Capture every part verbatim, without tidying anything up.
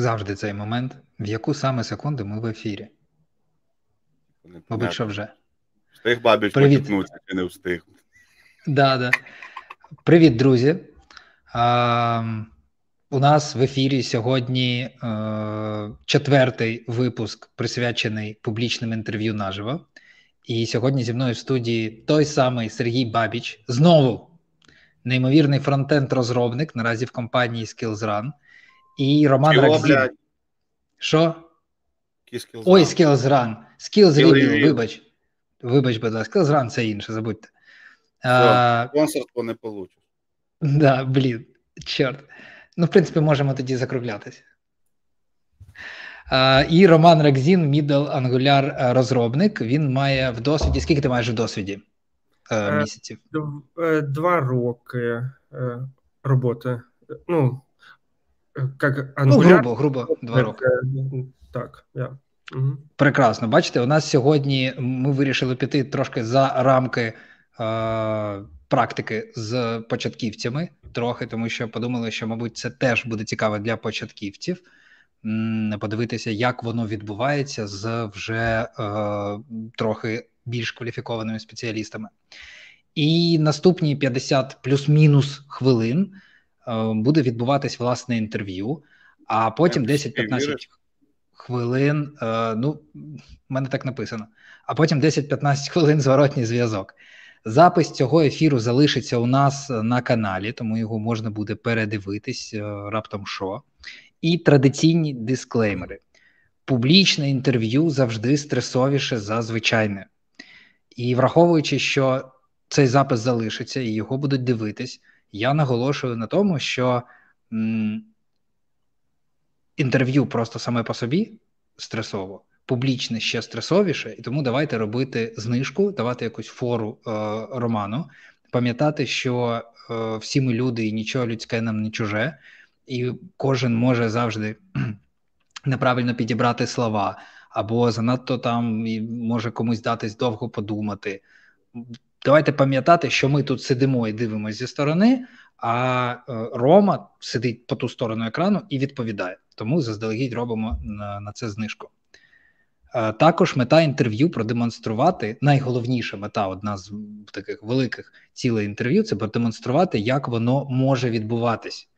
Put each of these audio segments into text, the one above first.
Завжди цей момент, в яку саме секунду ми в ефірі. Мабуть, що вже. Встиг Бабіч почепнутися, чи не встиг. Да, да. Привіт, друзі. А, у нас в ефірі сьогодні а, четвертий випуск, присвячений публічним інтерв'ю наживо. І сьогодні зі мною в студії той самий Сергій Бабіч. Знову неймовірний фронтенд-розробник, наразі в компанії SkillsRun. І Роман Рекзін. Що? Ой, SkillsRun. Skills Reveal, вибач. Вибач, будь ласка. SkillsRun – це інше, забудьте. Спонсорство не получиш. Да, блін, чорт. Ну, в принципі, можемо тоді закруглятися. А, і Роман Рекзін, Middle Angular розробник. Він має в досвіді... Скільки ти маєш в досвіді а, місяців? Два роки роботи. Ну... Как Angular, ну, грубо, грубо, два роки. Так, yeah. uh-huh. Прекрасно. Бачите, у нас сьогодні ми вирішили піти трошки за рамки е- практики з початківцями, трохи, тому що подумали, що, мабуть, це теж буде цікаво для початківців. М- подивитися, як воно відбувається з вже е- трохи більш кваліфікованими спеціалістами. І наступні п'ятдесят плюс-мінус хвилин буде відбуватись власне інтерв'ю, а потім десять-п'ятнадцять хвилин, ну, в мене так написано, а потім десять-п'ятнадцять хвилин зворотній зв'язок. Запис цього ефіру залишиться у нас на каналі, тому його можна буде передивитись раптом що. І традиційні дисклеймери. Публічне інтерв'ю завжди стресовіше за звичайне. І враховуючи, що цей запис залишиться і його будуть дивитись, я наголошую на тому, що м, інтерв'ю просто саме по собі стресово, публічне ще стресовіше, і тому давайте робити знижку, давати якусь фору е, Роману, пам'ятати, що е, всі ми люди і нічого людське нам не чуже, і кожен може завжди неправильно підібрати слова, або занадто там може комусь датись довго подумати. Давайте пам'ятати, що ми тут сидимо і дивимося зі сторони, а Рома сидить по ту сторону екрану і відповідає. Тому заздалегідь робимо на, на це знижку. Також мета інтерв'ю продемонструвати, найголовніша мета, одна з таких великих цілей інтерв'ю, це продемонструвати, як воно може відбуватись.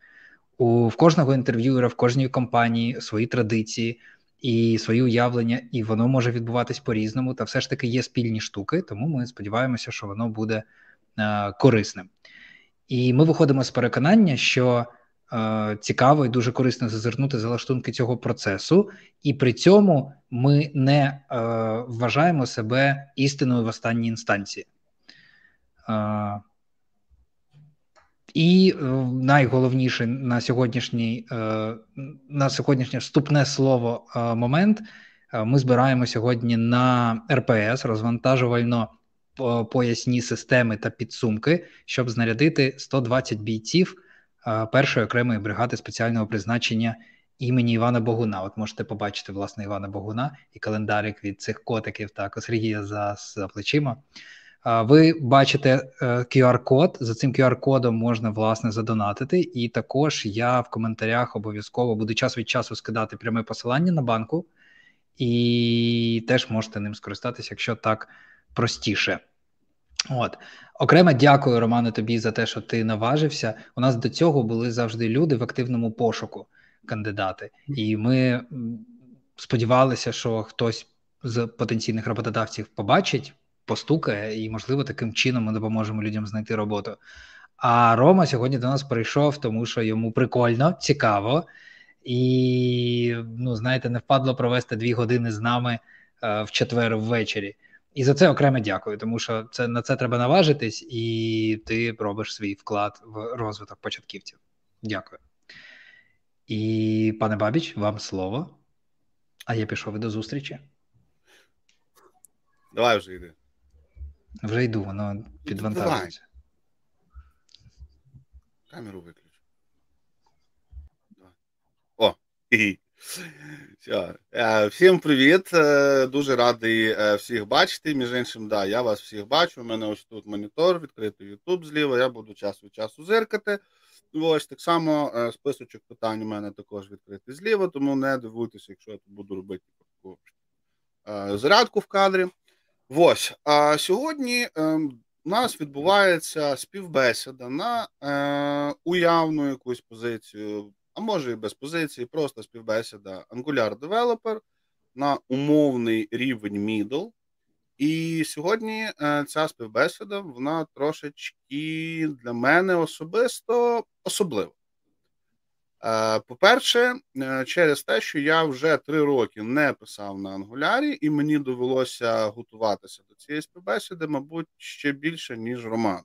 У, в кожного інтерв'юера, в кожній компанії свої традиції і свої уявлення, і воно може відбуватись по-різному, та все ж таки є спільні штуки, тому ми сподіваємося, що воно буде е, корисним. І ми виходимо з переконання, що е, цікаво і дуже корисно зазирнути за лаштунки цього процесу, і при цьому ми не е, вважаємо себе істиною в останній інстанції. Е, І найголовніше на сьогоднішній, на сьогоднішнє вступне слово момент ми збираємо сьогодні на РПС, розвантажувально поясні системи та підсумки, щоб знарядити сто двадцять бійців першої окремої бригади спеціального призначення імені Івана Богуна. От можете побачити, власне, Івана Богуна і календарик від цих котиків та Сергія за, за плечима. Ви бачите кю ар-код, за цим кю ар-кодом можна, власне, задонатити, і також я в коментарях обов'язково буду час від часу скидати пряме посилання на банку, і теж можете ним скористатися, якщо так простіше. От. Окремо дякую, Романе, тобі за те, що ти наважився. У нас до цього були завжди люди в активному пошуку кандидати, і ми сподівалися, що хтось з потенційних роботодавців побачить, постукає, і, можливо, таким чином ми допоможемо людям знайти роботу. А Рома сьогодні до нас прийшов, тому що йому прикольно, цікаво, і, ну, знаєте, не впадло провести дві години з нами е, в четвер ввечері. І за це окремо дякую, тому що це, на це треба наважитись, і ти робиш свій вклад в розвиток початківців. Дякую. І, пане Бабіч, вам слово. А я пішов і до зустрічі. Давай вже йди. Вже йду, воно підвантажується. Камеру виключу. О, все. Всім привіт. Дуже радий всіх бачити. Між іншим, да, я вас всіх бачу. У мене ось тут монітор, відкритий YouTube зліва. Я буду час від часу зеркати. Ось так само списочок питань у мене також відкритий зліва, тому не дивуйтеся, якщо я тут буду робити зарядку в кадрі. Ось. А сьогодні у нас відбувається співбесіда на уявну якусь позицію, а може і без позиції, просто співбесіда Angular Developer на умовний рівень Middle. І сьогодні ця співбесіда, вона трошечки для мене особисто особлива. По-перше, через те, що я вже три роки не писав на Angularі, і мені довелося готуватися до цієї співбесіди, мабуть, ще більше, ніж Роман.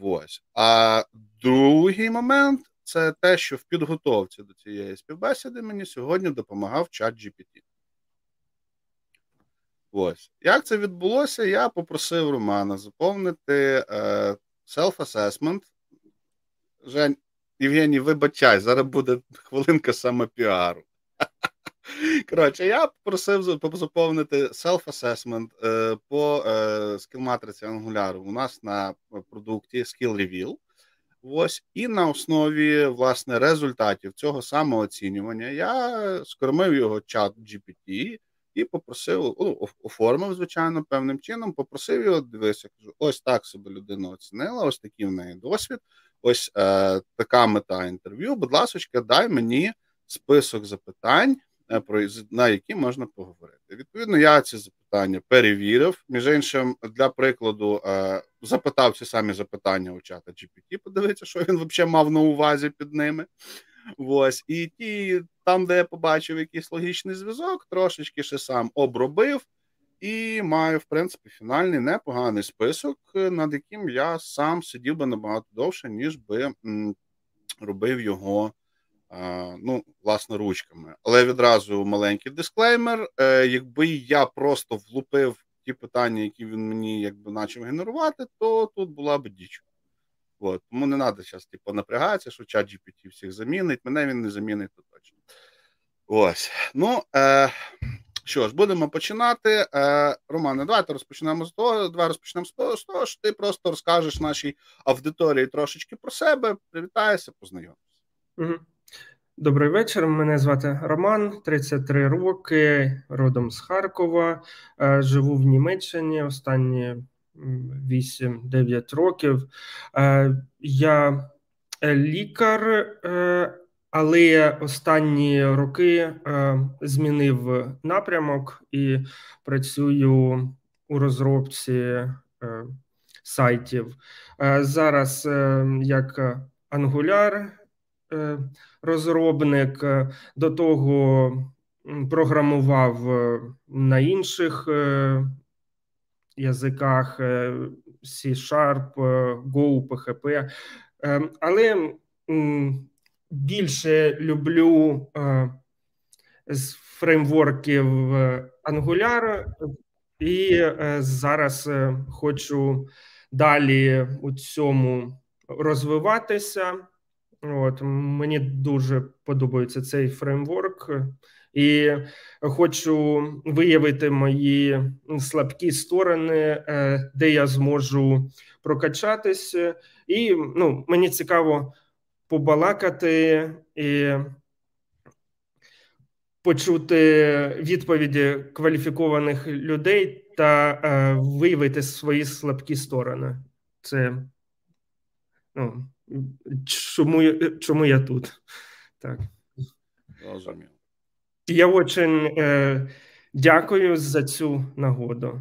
Ось. А другий момент – це те, що в підготовці до цієї співбесіди мені сьогодні допомагав ChatGPT. Ось. Як це відбулося, я попросив Романа заповнити е, self-assessment. Жень, Євгеній, вибачай, зараз буде хвилинка самопіару. Коротше, я попросив заповнити self-assessment е, по е, скіл-матриці Angular у нас на продукті Skill Reveal. Ось. І на основі, власне, результатів цього самооцінювання я скормив його чат джі пі ті, і попросив, ну, оформив, звичайно, певним чином, попросив його, дивися, кажу, ось так себе людина оцінила, ось такий в неї досвід, ось е, така мета інтерв'ю, будь ласочка, дай мені список запитань, е, про, на які можна поговорити. Відповідно, я ці запитання перевірив, між іншим, для прикладу, е, запитав ці самі запитання у чата джі пі ті, подивитися, що він взагалі мав на увазі під ними. Ось, і ті, там, де я побачив якийсь логічний зв'язок, трошечки ще сам обробив і маю, в принципі, фінальний непоганий список, над яким я сам сидів би набагато довше, ніж би м, робив його, е, ну, власне, ручками. Але відразу маленький дисклеймер, е, якби я просто влупив ті питання, які він мені, якби, почав генерувати, то тут була б діч. От. Тому не треба зараз типу, напрягатися, що ChatGPT всіх замінить. Мене він не замінить, то точно. Ось. Ну, е, що ж, будемо починати. Е, Романе, давайте розпочнемо з того, давай розпочнемо з того, що ти просто розкажеш нашій аудиторії трошечки про себе. Привітайся, познайомся. Угу. Добрий вечір, мене звати Роман, тридцять три роки, родом з Харкова, е, живу в Німеччині, останні вісім-дев'ять років. Я лікар, але останні роки змінив напрямок і працюю у розробці сайтів. Зараз як Angular розробник, до того програмував на інших язиках C-Sharp, Go, пі ейч пі, але більше люблю з фреймворків Angular і зараз хочу далі у цьому розвиватися. От, мені дуже подобається цей фреймворк. І хочу виявити мої слабкі сторони, де я зможу прокачатись. І ну, мені цікаво побалакати і почути відповіді кваліфікованих людей та виявити свої слабкі сторони. Це ну, чому, чому я тут. Так. Розумію. Я очень е, дякую за цю нагоду.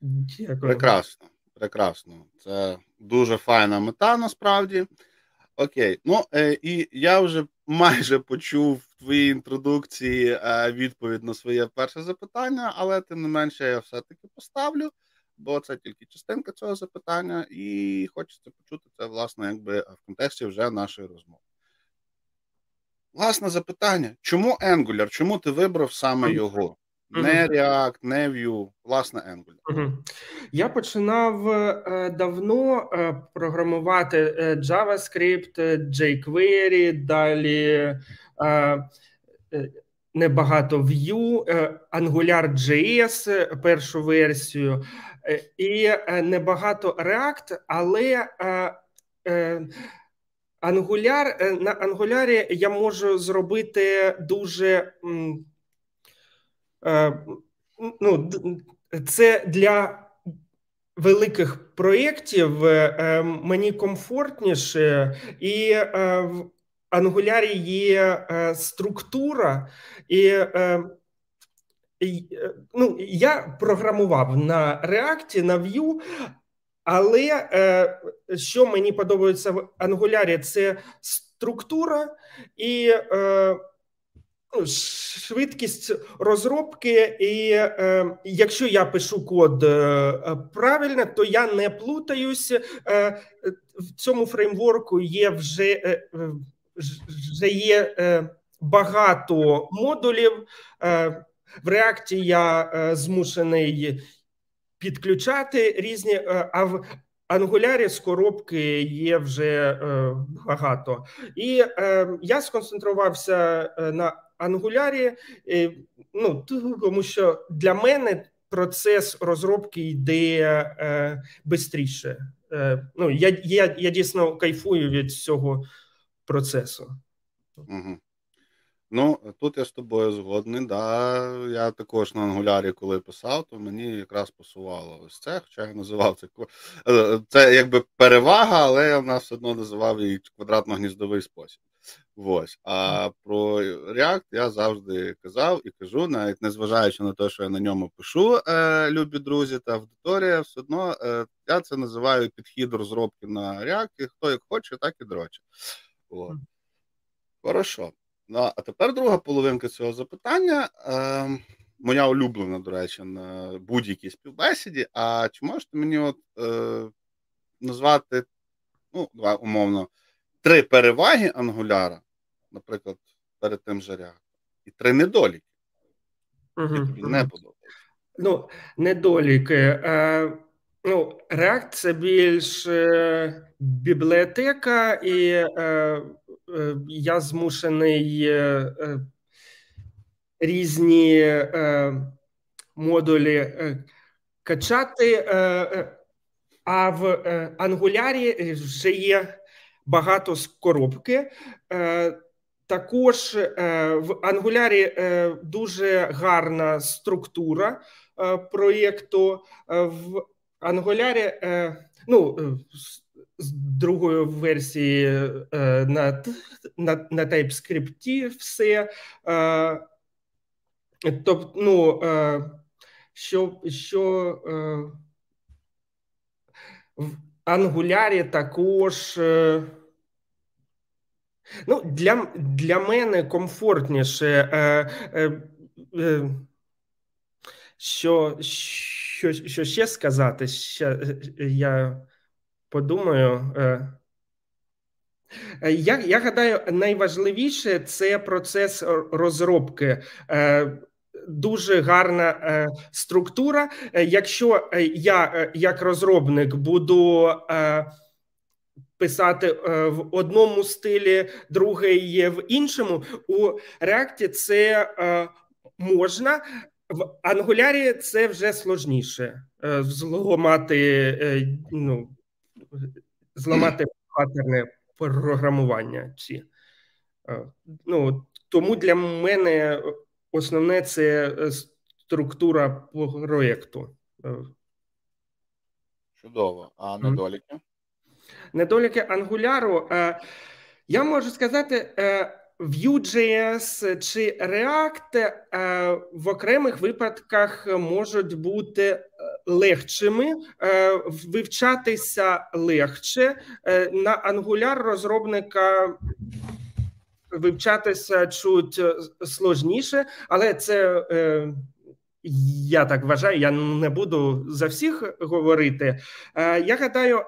Дякую. Прекрасно, прекрасно. Це дуже файна мета, насправді. Окей, ну, е, і я вже майже почув в твоїй інтродукції е, відповідь на своє перше запитання, але, тим не менше, я все-таки поставлю, бо це тільки частинка цього запитання, і хочеться почути це, власне, якби в контексті вже нашої розмови. Власне запитання, чому Angular? Чому ти вибрав саме його? Не React, не Vue, власне Angular. Я починав давно програмувати JavaScript, jQuery, далі небагато Vue, NgRx, першу версію, і небагато React, але Angular, на Angular я можу зробити дуже... Ну, це для великих проєктів мені комфортніше, і в Angular є структура, і... Ну, я програмував на React, на Vue, але е, що мені подобається в Angular, це структура і е, швидкість розробки. І е, якщо я пишу код правильно, то я не плутаюся. Е, в цьому фреймворку є вже, е, вже є е, багато модулів. Е, В React я е, змушений підключати різні, е, а в Angular з коробки є вже е, багато. І е, я сконцентрувався на Angular, е, ну, тому що для мене процес розробки йде швидше. Е, е, ну, я, я, я дійсно кайфую від цього процесу. Угу. Ну, тут я з тобою згодний, да. Я також на Angular, коли писав, то мені якраз пасувало ось це, хоча я називав це, це якби перевага, але я в нас все одно називав її квадратно-гніздовий спосіб. Ось. А про React я завжди казав і кажу, навіть незважаючи на те, що я на ньому пишу, е, любі друзі та аудиторія, все одно е, я це називаю підхід розробки на React, і хто як хоче, так і дрочить. От. Хорошо. Ну, а тепер друга половинка цього запитання, е, моя улюблена, до речі, на будь-якій співбесіді, а чи можете мені от, е, назвати, ну, давай, умовно, три переваги Angular, наприклад, перед тим же React, і три недоліки, які угу. тобі не подобаються? Ну, недоліки. Е, ну, React – це більш е, бібліотека і... Е, Я змушений різні модулі качати, а в Angular вже є багато з коробки. Також в Angular дуже гарна структура проєкту. В Angular, ну, з другої версії на, на, на TypeScript все. Тобто, ну, що, що в Angular також, ну, для, для мене комфортніше, що, що, що ще сказати, що я... Подумаю, я, я гадаю, найважливіше – це процес розробки. Дуже гарна структура. Якщо я, як розробник, буду писати в одному стилі, другий в іншому, у React це можна. В Angular це вже складніше. Зламати, ну, зламати паттерни програмування. Ці. Ну, тому для мене основне – це структура проєкту. Чудово. А недоліки? Недоліки Angular. Я можу сказати, Vue.js чи React в окремих випадках можуть бути легшими, вивчатися легше. На Angular розробника вивчатися чуть складніше, але це, я так вважаю, я не буду за всіх говорити. Я гадаю,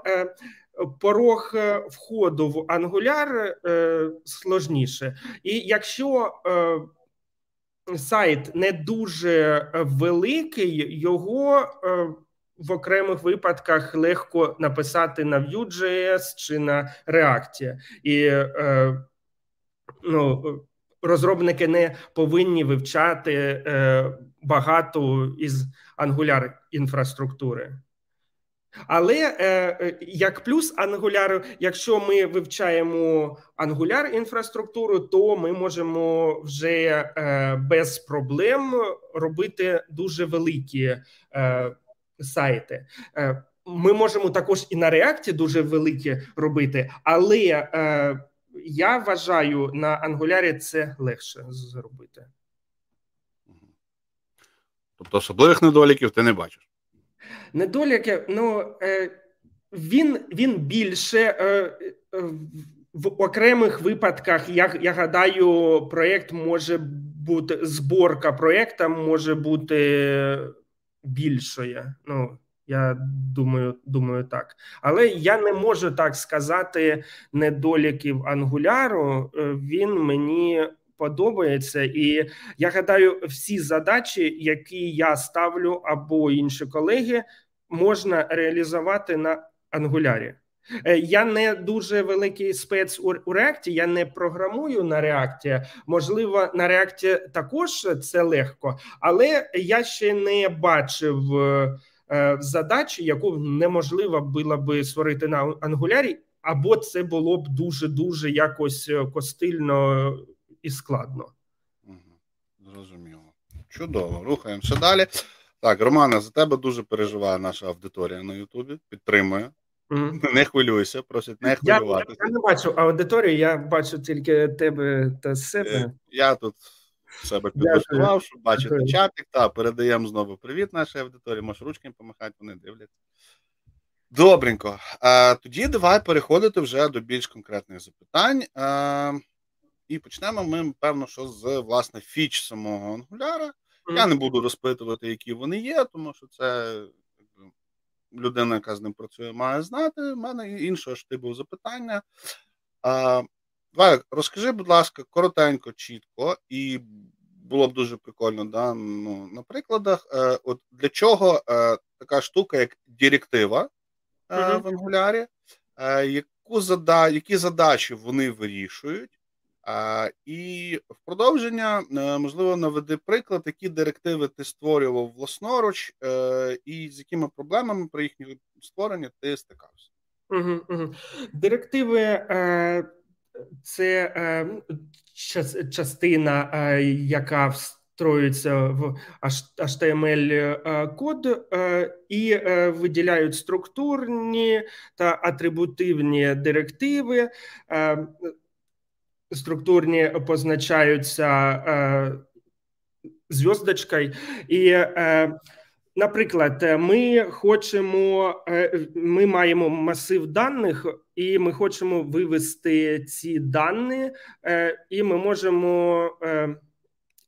порог входу в Angular е, складніше. І якщо е, сайт не дуже великий, його е, в окремих випадках легко написати на Vue.js чи на React. І е, ну, розробники не повинні вивчати е, багато із Angular інфраструктури. Але е, як плюс Angular, якщо ми вивчаємо Angular інфраструктуру, то ми можемо вже е, без проблем робити дуже великі е, сайти. Е, ми можемо також і на React дуже великі робити, але е, я вважаю, на Angular це легше зробити. Тобто особливих недоліків ти не бачиш? Недоліки, ну, він, він більше в окремих випадках, я, я гадаю, проєкт може бути, зборка проєкту може бути більшою. Ну, я думаю, думаю так. Але я не можу так сказати недоліків Angular, він мені подобається, і я гадаю, всі задачі, які я ставлю або інші колеги, можна реалізувати на Angular. Я не дуже великий спец у React, я не програмую на React. Можливо, на React також це легко, але я ще не бачив задачі, яку неможливо було б створити на Angular, або це було б дуже-дуже якось костильно і складно. Зрозуміло. Чудово. Рухаємося далі. Так, Романа, за тебе дуже переживає наша аудиторія на Ютубі. Підтримує. Mm-hmm. Не хвилюйся, просить не хвилюватися. Я, я не бачу аудиторію, я бачу тільки тебе та себе. Я тут себе підготував, щоб бачити Дякую. Чатик. Та, передаємо знову привіт нашій аудиторії. Можеш ручки помахати, вони дивляться. Добренько. А, тоді давай переходити вже до більш конкретних запитань. А, І почнемо ми, певно, що з, власне, фіч самого Angular. Я не буду розпитувати, які вони є, тому що це якби, людина, яка з ним працює, має знати. У мене іншого ж типу запитання. А, давай, розкажи, будь ласка, коротенько, чітко, і було б дуже прикольно, да, ну, на прикладах, е, от для чого е, така штука, як директива е, в Angular, е, яку зада... які задачі вони вирішують, Uh, і в продовження, uh, можливо, наведи приклад, які директиви ти створював власноруч, uh, і з якими проблемами при їхньому створенні ти стикався? Uh-huh, uh-huh. Директиви uh, – це uh, частина, uh, яка встроюється в ейч ті ем ел-код uh, і uh, виділяють структурні та атрибутивні директиви. Uh, Структурні позначаються е, зв'язочкою. І, е, наприклад, ми хочемо, е, ми маємо масив даних, і ми хочемо вивести ці дані, е, і ми можемо е,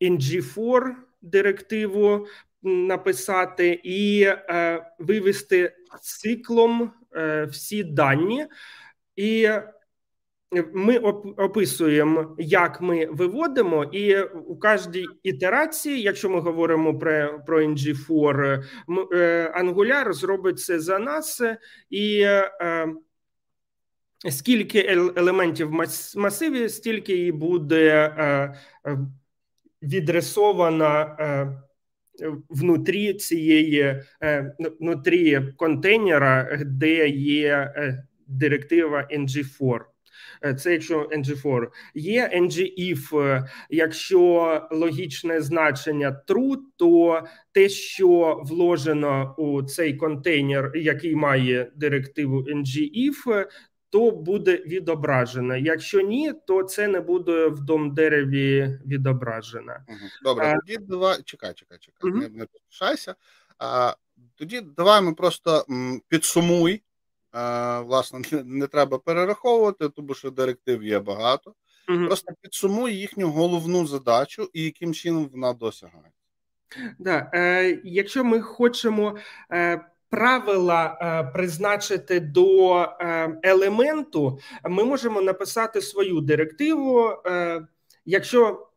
ен джі фор директиву написати і е, вивести циклом е, всі дані. І ми описуємо, як ми виводимо, і у кожній ітерації, якщо ми говоримо про, про ен джі фор, Angular зробить це за нас, і е, скільки елементів в масиві, стільки і буде е, відрисовано е, внутрі цієї, е, внутрі контейнера, де є е, директива ен джі фор. Це якщо ен джі фор. Є ен джі ай еф, якщо логічне значення true, то те, що вложено у цей контейнер, який має директиву ен джі ай еф, то буде відображено. Якщо ні, то це не буде в дом-дереві відображено. Добре, тоді давай... Чекай, чекай, чекай, угу. не поспішайся. Тоді давай ми просто підсумуй. Власне, не треба перераховувати, тому що директив є багато. Mm-hmm. Просто підсумуй їхню головну задачу і яким чином вона досягає. Да. Е, якщо ми хочемо е, правила е, призначити до е, елементу, ми можемо написати свою директиву. Е, якщо,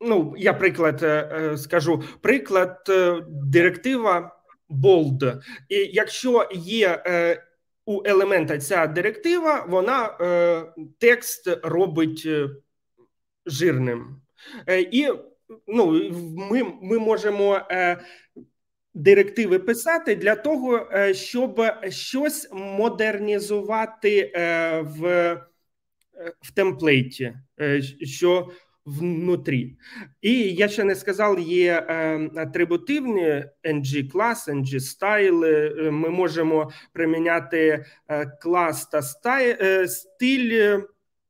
ну, я приклад е, скажу, приклад е, директива bold. І якщо є е, у елемента ця директива, вона е, текст робить жирним. Е, і ну, ми, ми можемо е, директиви писати для того, щоб щось модернізувати в, в темплейті, що внутрі. І я ще не сказав, є атрибутивні ng-клас, ng-стайл. Ми можемо приміняти клас та стиль,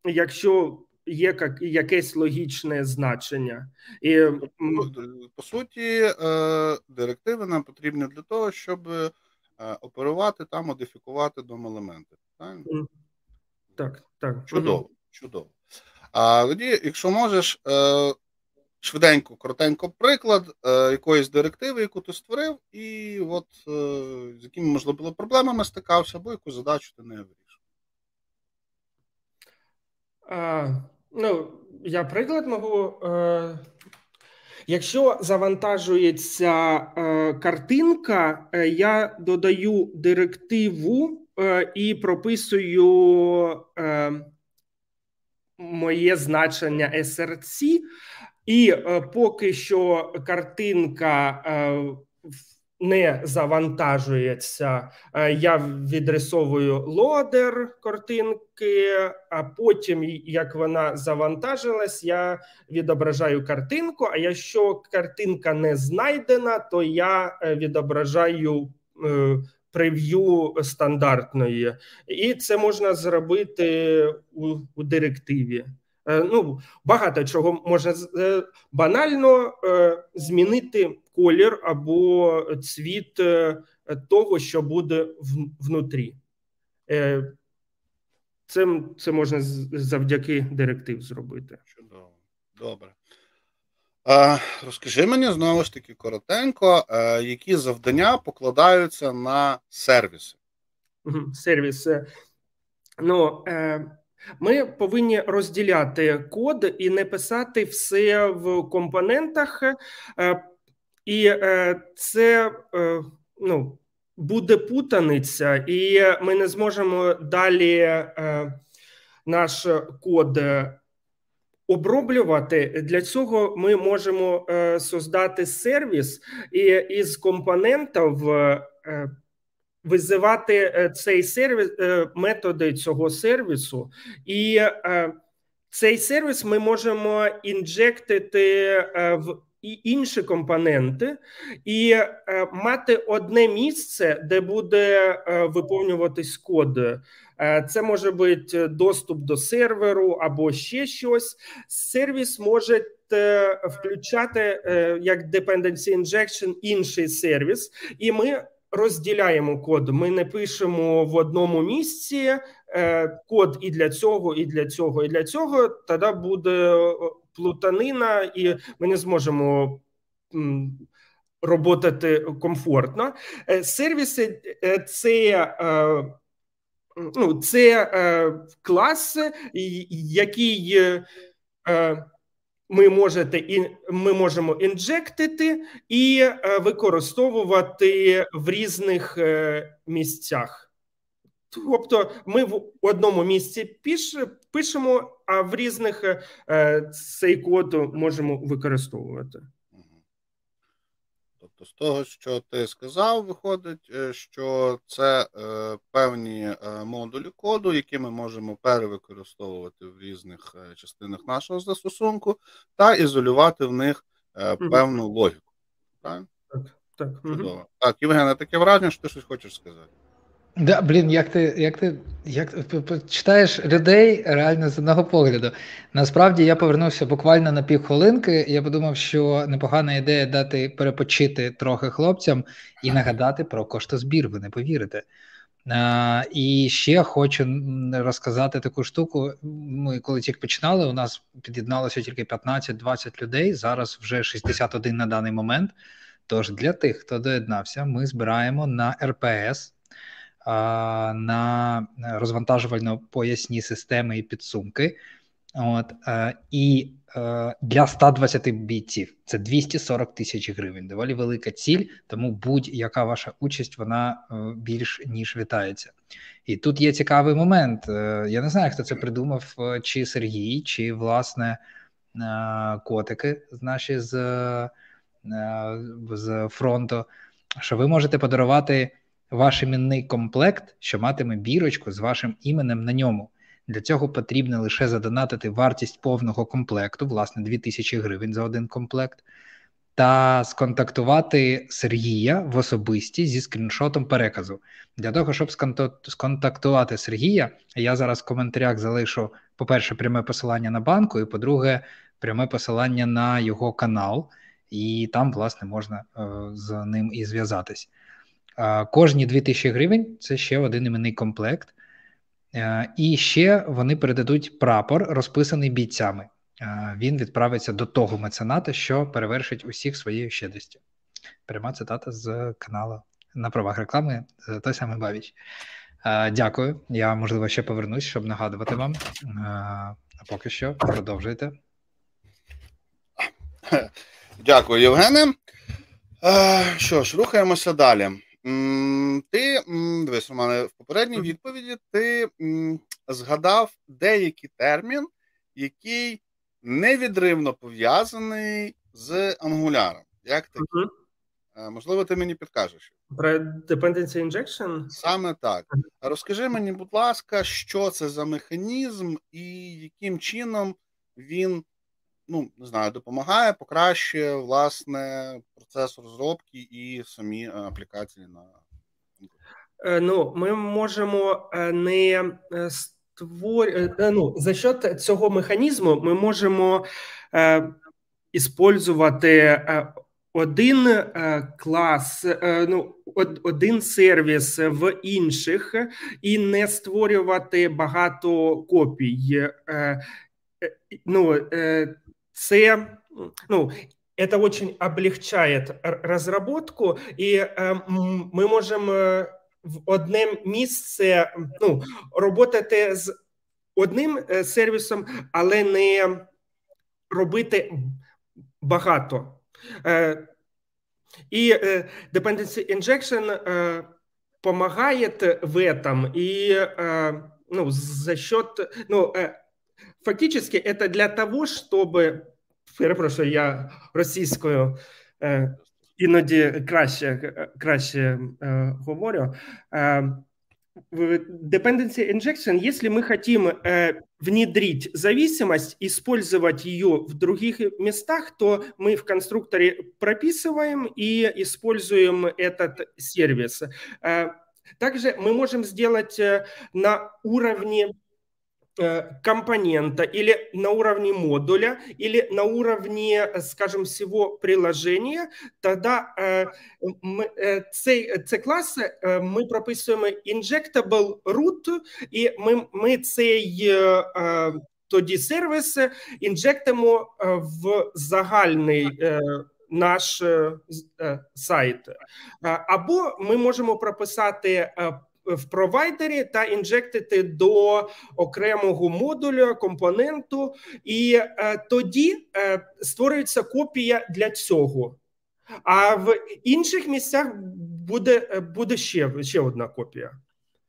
якщо є якесь логічне значення. І... По суті, директиви нам потрібні для того, щоб оперувати та модифікувати дом-елементи. Так? Так, так. Чудово, чудово. А тоді, якщо можеш, швиденько, коротенько приклад якоїсь директиви, яку ти створив, і от з якими, можливо, проблемами стикався, або яку задачу ти не вирішив. А, ну, я приклад можу. Е, якщо завантажується е, картинка, е, я додаю директиву е, і прописую е, моє значення ес ар сі, і е, поки що картинка е, не завантажується, е, я відрисовую лодер картинки, а потім, як вона завантажилась, я відображаю картинку, а якщо картинка не знайдена, то я відображаю е, прев'ю стандартної. І це можна зробити у, у директиві. Е, ну, багато чого можна е, банально е, змінити колір або цвіт е, того, що буде в, внутрі. Е, це, це можна завдяки директив зробити. Чудово. Добре. А, розкажи мені, знову ж таки, коротенько, які завдання покладаються на сервіси? Сервіси. Ну, ми повинні розділяти код і не писати все в компонентах. І це, ну, буде путаниця, і ми не зможемо далі наш код оброблювати. Для цього ми можемо е, создати сервіс і із компонентів е, визивати цей сервіс, е, методи цього сервісу. І е, цей сервіс ми можемо інжектити е, в інші компоненти і е, мати одне місце, де буде е, виповнюватись код. Це може бути доступ до серверу або ще щось. Сервіс може включати як dependency injection інший сервіс, і ми розділяємо код. Ми не пишемо в одному місці код і для цього, і для цього, і для цього. Тоді буде плутанина, і ми не зможемо роботати комфортно. Сервіси – це... Ну, це е, клас, який е, ми, можете, і, ми можемо інжектити і е, використовувати в різних е, місцях. Тобто ми в одному місці піш, пишемо, а в різних е, цей код можемо використовувати. Тобто з того, що ти сказав, виходить, що це е, певні модулі коду, які ми можемо перевикористовувати в різних частинах нашого застосунку та ізолювати в них е, певну mm-hmm. логіку. Так? Так, так. Чудово. Так, Євгене, таке враження, що ти щось хочеш сказати. Да, блін, як ти, як ти, як читаєш людей реально з одного погляду. Насправді я повернувся буквально на півхвилинки, я подумав, що непогана ідея дати перепочити трохи хлопцям і нагадати про коштозбір, ви не повірите. А, і ще хочу розказати таку штуку. Ми коли тільки починали, у нас під'єдналося тільки п'ятнадцять-двадцять людей, зараз вже шістдесят один на даний момент. Тож для тих, хто доєднався, ми збираємо на РПС, на розвантажувально-поясні системи і підсумки. От, і для сто двадцять бійців це двісті сорок тисяч гривень. Доволі велика ціль, тому будь-яка ваша участь, вона більш ніж вітається. І тут є цікавий момент. Я не знаю, хто це придумав, чи Сергій, чи, власне, котики наші з, з фронту. що ви можете подарувати ваш іменний комплект, що матиме бірочку з вашим іменем на ньому. Для цього потрібно лише задонатити вартість повного комплекту, власне, дві тисячі гривень за один комплект, та сконтактувати Сергія в особисті зі скріншотом переказу. Для того, щоб сконтактувати Сергія, я зараз в коментарях залишу, по-перше, пряме посилання на банку, і, по-друге, пряме посилання на його канал, і там, власне, можна е- з ним і зв'язатись. Е- кожні дві тисячі гривень – це ще один іменний комплект. Е- і ще вони передадуть прапор, розписаний бійцями. Він відправиться до того мецената, що перевершить усіх своєю щедрістю. Пряма цитата з каналу «На правах реклами» Тойся Менбавич. Дякую. Я, можливо, ще повернусь, щоб нагадувати вам. А поки що продовжуйте. Дякую, Євгене. Що ж, рухаємося далі. Ти, дивись, Романе, в попередній відповіді ти згадав деякий термін, який невідривно пов'язаний з ангуляром. Як ти? Uh-huh. Можливо, ти мені підкажеш. Про dependency injection? Саме так. Uh-huh. Розкажи мені, будь ласка, що це за механізм і яким чином він, ну, не знаю, допомагає, покращує, власне, процес розробки і самі аплікації на Android. Ну, ми можемо не Твор... Ну, за счет цього механізму ми можемо е, іспользувати один е, клас, е, ну, од, один сервіс в інших і не створювати багато копій. Е, е, ну, е, це... Ну, это очень облегчает разработку, і е, ми можемо... Е, в одне місце, ну, роботати з одним сервісом, але не робити багато. Е, і е, dependency injection е, помагає в этом. І, е, ну, за счет, ну, е, фактически, это для того, чтобы, перепрошую, я російською е, іноді краще, краще е, говорю. Е, dependency injection, если мы хотим э, внедрить зависимость, использовать ее в других местах, то мы в конструкторе прописываем и используем этот сервис. Э, также мы можем сделать э, на уровне компонента или на уровне модуля, или на уровне, скажем, всего приложения, тогда э, э, C-класс э, мы прописываем injectable root, и мы, мы цей э, тоді сервіс інжектимо в загальний э, наш э, сайт. Або ми можемо прописати в провайдері та інжектити до окремого модуля, компоненту, і е, тоді е, створюється копія для цього. А в інших місцях буде, буде ще, ще одна копія.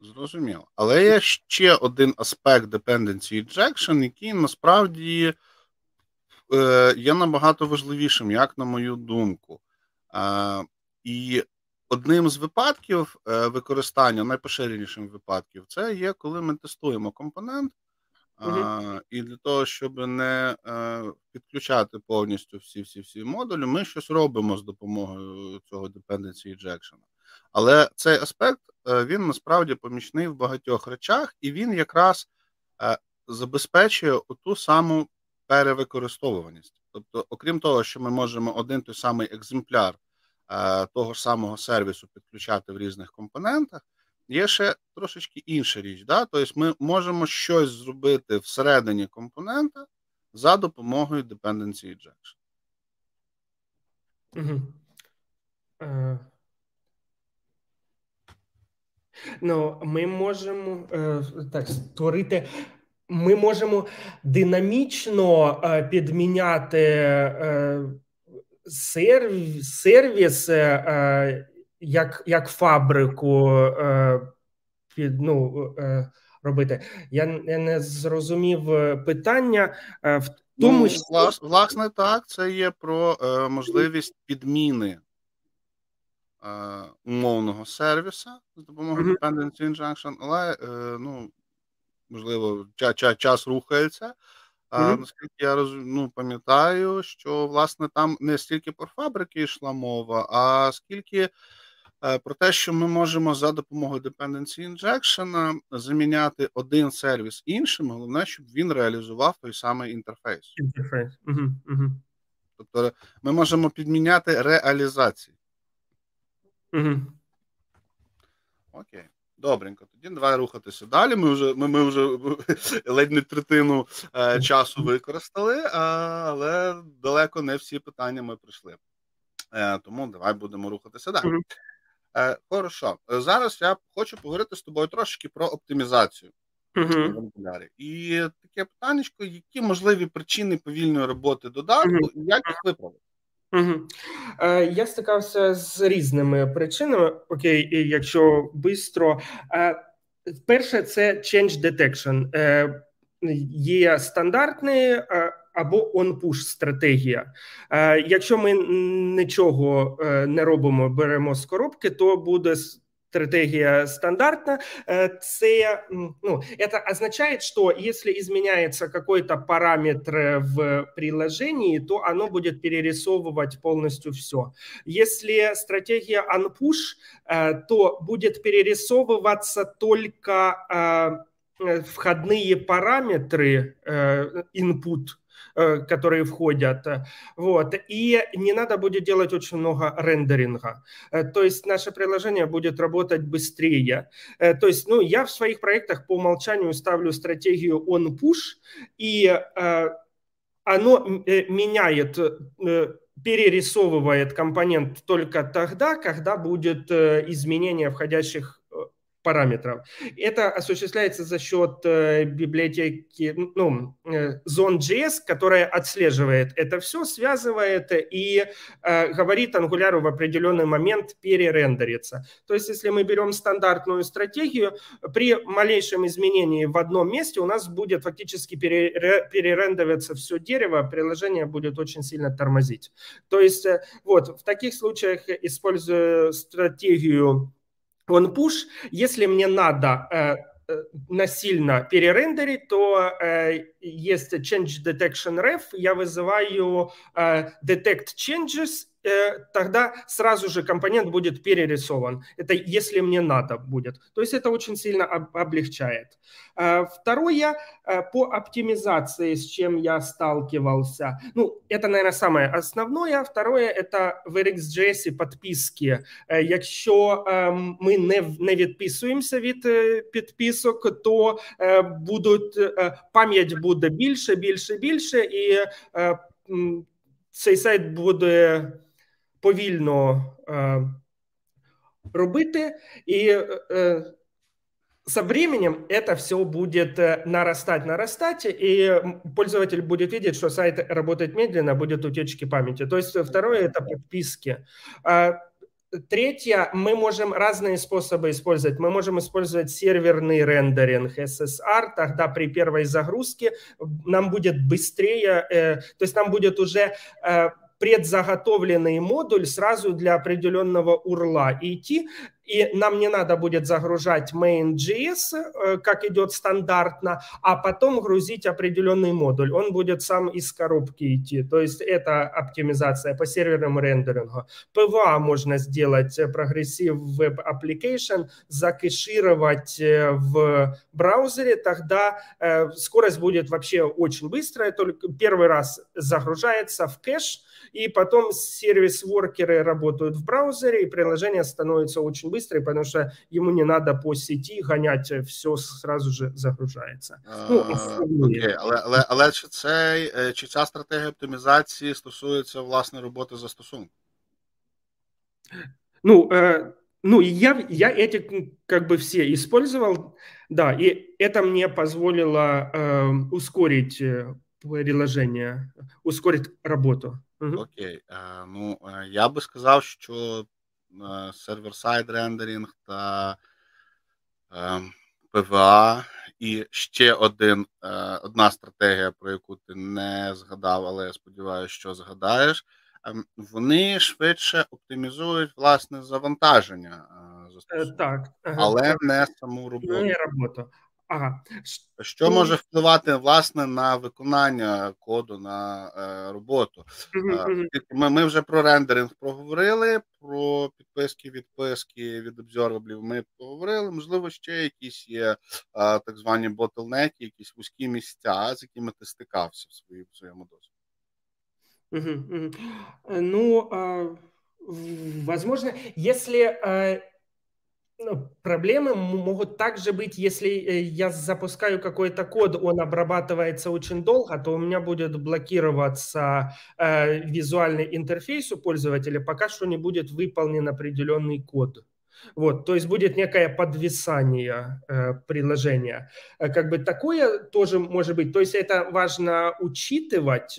Зрозуміло. Але є ще один аспект dependency injection, який насправді е, є набагато важливішим, як на мою думку. Е, і Одним з випадків використання, найпоширенішим випадків, це є, коли ми тестуємо компонент, mm-hmm. і для того, щоб не підключати повністю всі-всі-всі модулі, ми щось робимо з допомогою цього dependency injection. Але цей аспект, він насправді помічний в багатьох речах, і він якраз забезпечує оту саму перевикористовуваність. Тобто, окрім того, що ми можемо один той самий екземпляр того ж самого сервісу підключати в різних компонентах, є ще трошечки інша річ. Да? Тобто ми можемо щось зробити всередині компонента за допомогою dependency injection. Угу. Е... Ну, ми можемо е... так, створити... Ми можемо динамічно е, підміняти... Е... Сервіс, сервіс е, як, як фабрику е, під, ну, е, робити. Я, я не зрозумів питання. Е, в тому, ну, що... влас, власне, так, це є про е, можливість підміни. е, умовного сервіса з допомогою mm-hmm. dependency injection, але, е, ну, можливо, ча- ча- час рухається. Mm-hmm. А, наскільки я роз... ну, пам'ятаю, що, власне, там не стільки про фабрики йшла мова, а скільки е, про те, що ми можемо за допомогою dependency injection заміняти один сервіс іншим, головне, щоб він реалізував той самий інтерфейс. Інтерфейс. Mm-hmm. Mm-hmm. Тобто ми можемо підміняти реалізації. Mm-hmm. Окей. Добренько, тоді давай рухатися далі. Ми вже, ми, ми вже ледь не третину е, часу використали, а, але далеко не всі питання ми пройшли. Е, тому давай будемо рухатися далі. Е, хорошо. Зараз я хочу поговорити з тобою трошки про оптимізацію. Uh-huh. І таке питання, які можливі причини повільної роботи додатку, uh-huh. і як їх виправити? Угу. Е, я стикався з різними причинами, окей, якщо швидко. Е, перше, це change detection. Е, є стандартний е, або on-push стратегія. Е, якщо ми нічого е, не робимо, беремо з коробки, то буде... Стратегия стандартна. Це, ну, это означает, что если изменяется какой-то параметр в приложении, то оно будет перерисовывать полностью все. Если стратегия on-push, то будет перерисовываться только входные параметры input, которые входят, вот, и не надо будет делать очень много рендеринга, то есть наше приложение будет работать быстрее, то есть, ну, я в своих проектах по умолчанию ставлю стратегию on-push, и оно меняет, перерисовывает компонент только тогда, когда будет изменение входящих параметров. Это осуществляется за счет э, библиотеки ну, э, Zone.js, которая отслеживает это все, связывает и э, говорит Angular в определенный момент перерендериться. То есть, если мы берем стандартную стратегию, при малейшем изменении в одном месте у нас будет фактически перер- перерендериться все дерево, приложение будет очень сильно тормозить. То есть, э, вот, в таких случаях использую стратегию on-push. Если мне надо э, насильно перерендерить, то э, есть ChangeDetectorRef, я вызываю э, Detect Changes, э, тогда сразу же компонент будет перерисован. Это если мне надо будет. То есть это очень сильно об- облегчает. Э, второе, э, по оптимизации, с чем я сталкивался. Ну, это, наверное, самое основное. Второе, это в RxJS подписки. Э, якщо э, ми не, не відписуємося від э, підписок, то э, будуть, э, пам'ять буде більше, більше, більше, і э, цей сайт буде повільно е, робити, і е, со временем это все будет нарастать, нарастать, и пользователь будет видеть, что сайт работает медленно, будет утечки памяти. То есть второе – это подписки. Третье, мы можем разные способы использовать. Мы можем использовать серверный рендеринг эс эс ар, тогда при первой загрузке нам будет быстрее, э, то есть нам будет уже э, предзаготовленный модуль сразу для определенного урла идти, и нам не надо будет загружать main.js, э, как идет стандартно, а потом грузить определенный модуль. Он будет сам из коробки идти. То есть это оптимизация по серверному рендерингу. пи дабл ю эй можно сделать, прогрессив web application, закэшировать в браузере, тогда э, скорость будет вообще очень быстрая, только первый раз загружается в кэш, и потом сервис-воркеры работают в браузере, и приложение становится очень быстрым. Быстрый, потому что ему не надо по сети гонять, все сразу же загружається. Окей, але але чи цей чи ця стратегія оптимізації стосується власне роботи застосунку? Ну, ну я я эти как бы все использовал, да, и это мне позволило ускорить приложение, ускорить работу. Окей, ну я би сказав, що сервер-сайд рендеринг та е, пі дабл ю ей і ще один, е, одна стратегія, про яку ти не згадав, але я сподіваюся, що згадаєш, вони швидше оптимізують, власне, завантаження застосування, але не саму роботу. Не роботу. Ага. Що може впливати, власне, на виконання коду, на е, роботу? Mm-hmm. Ми, ми вже про рендеринг проговорили, про підписки, відписки від обзорблів ми поговорили. Можливо, ще якісь є е, так звані ботлнеки, якісь вузькі місця, з якими ти стикався в своїй, в своєму досвіді. Mm-hmm. Mm-hmm. Ну, а, возможно, если... А... Проблемы могут также быть, если я запускаю какой-то код, он обрабатывается очень долго, то у меня будет блокироваться э, визуальный интерфейс у пользователя, пока что не будет выполнен определенный код. Вот, то есть будет некое подвисание э, приложения. Как бы такое тоже может быть. То есть это важно учитывать,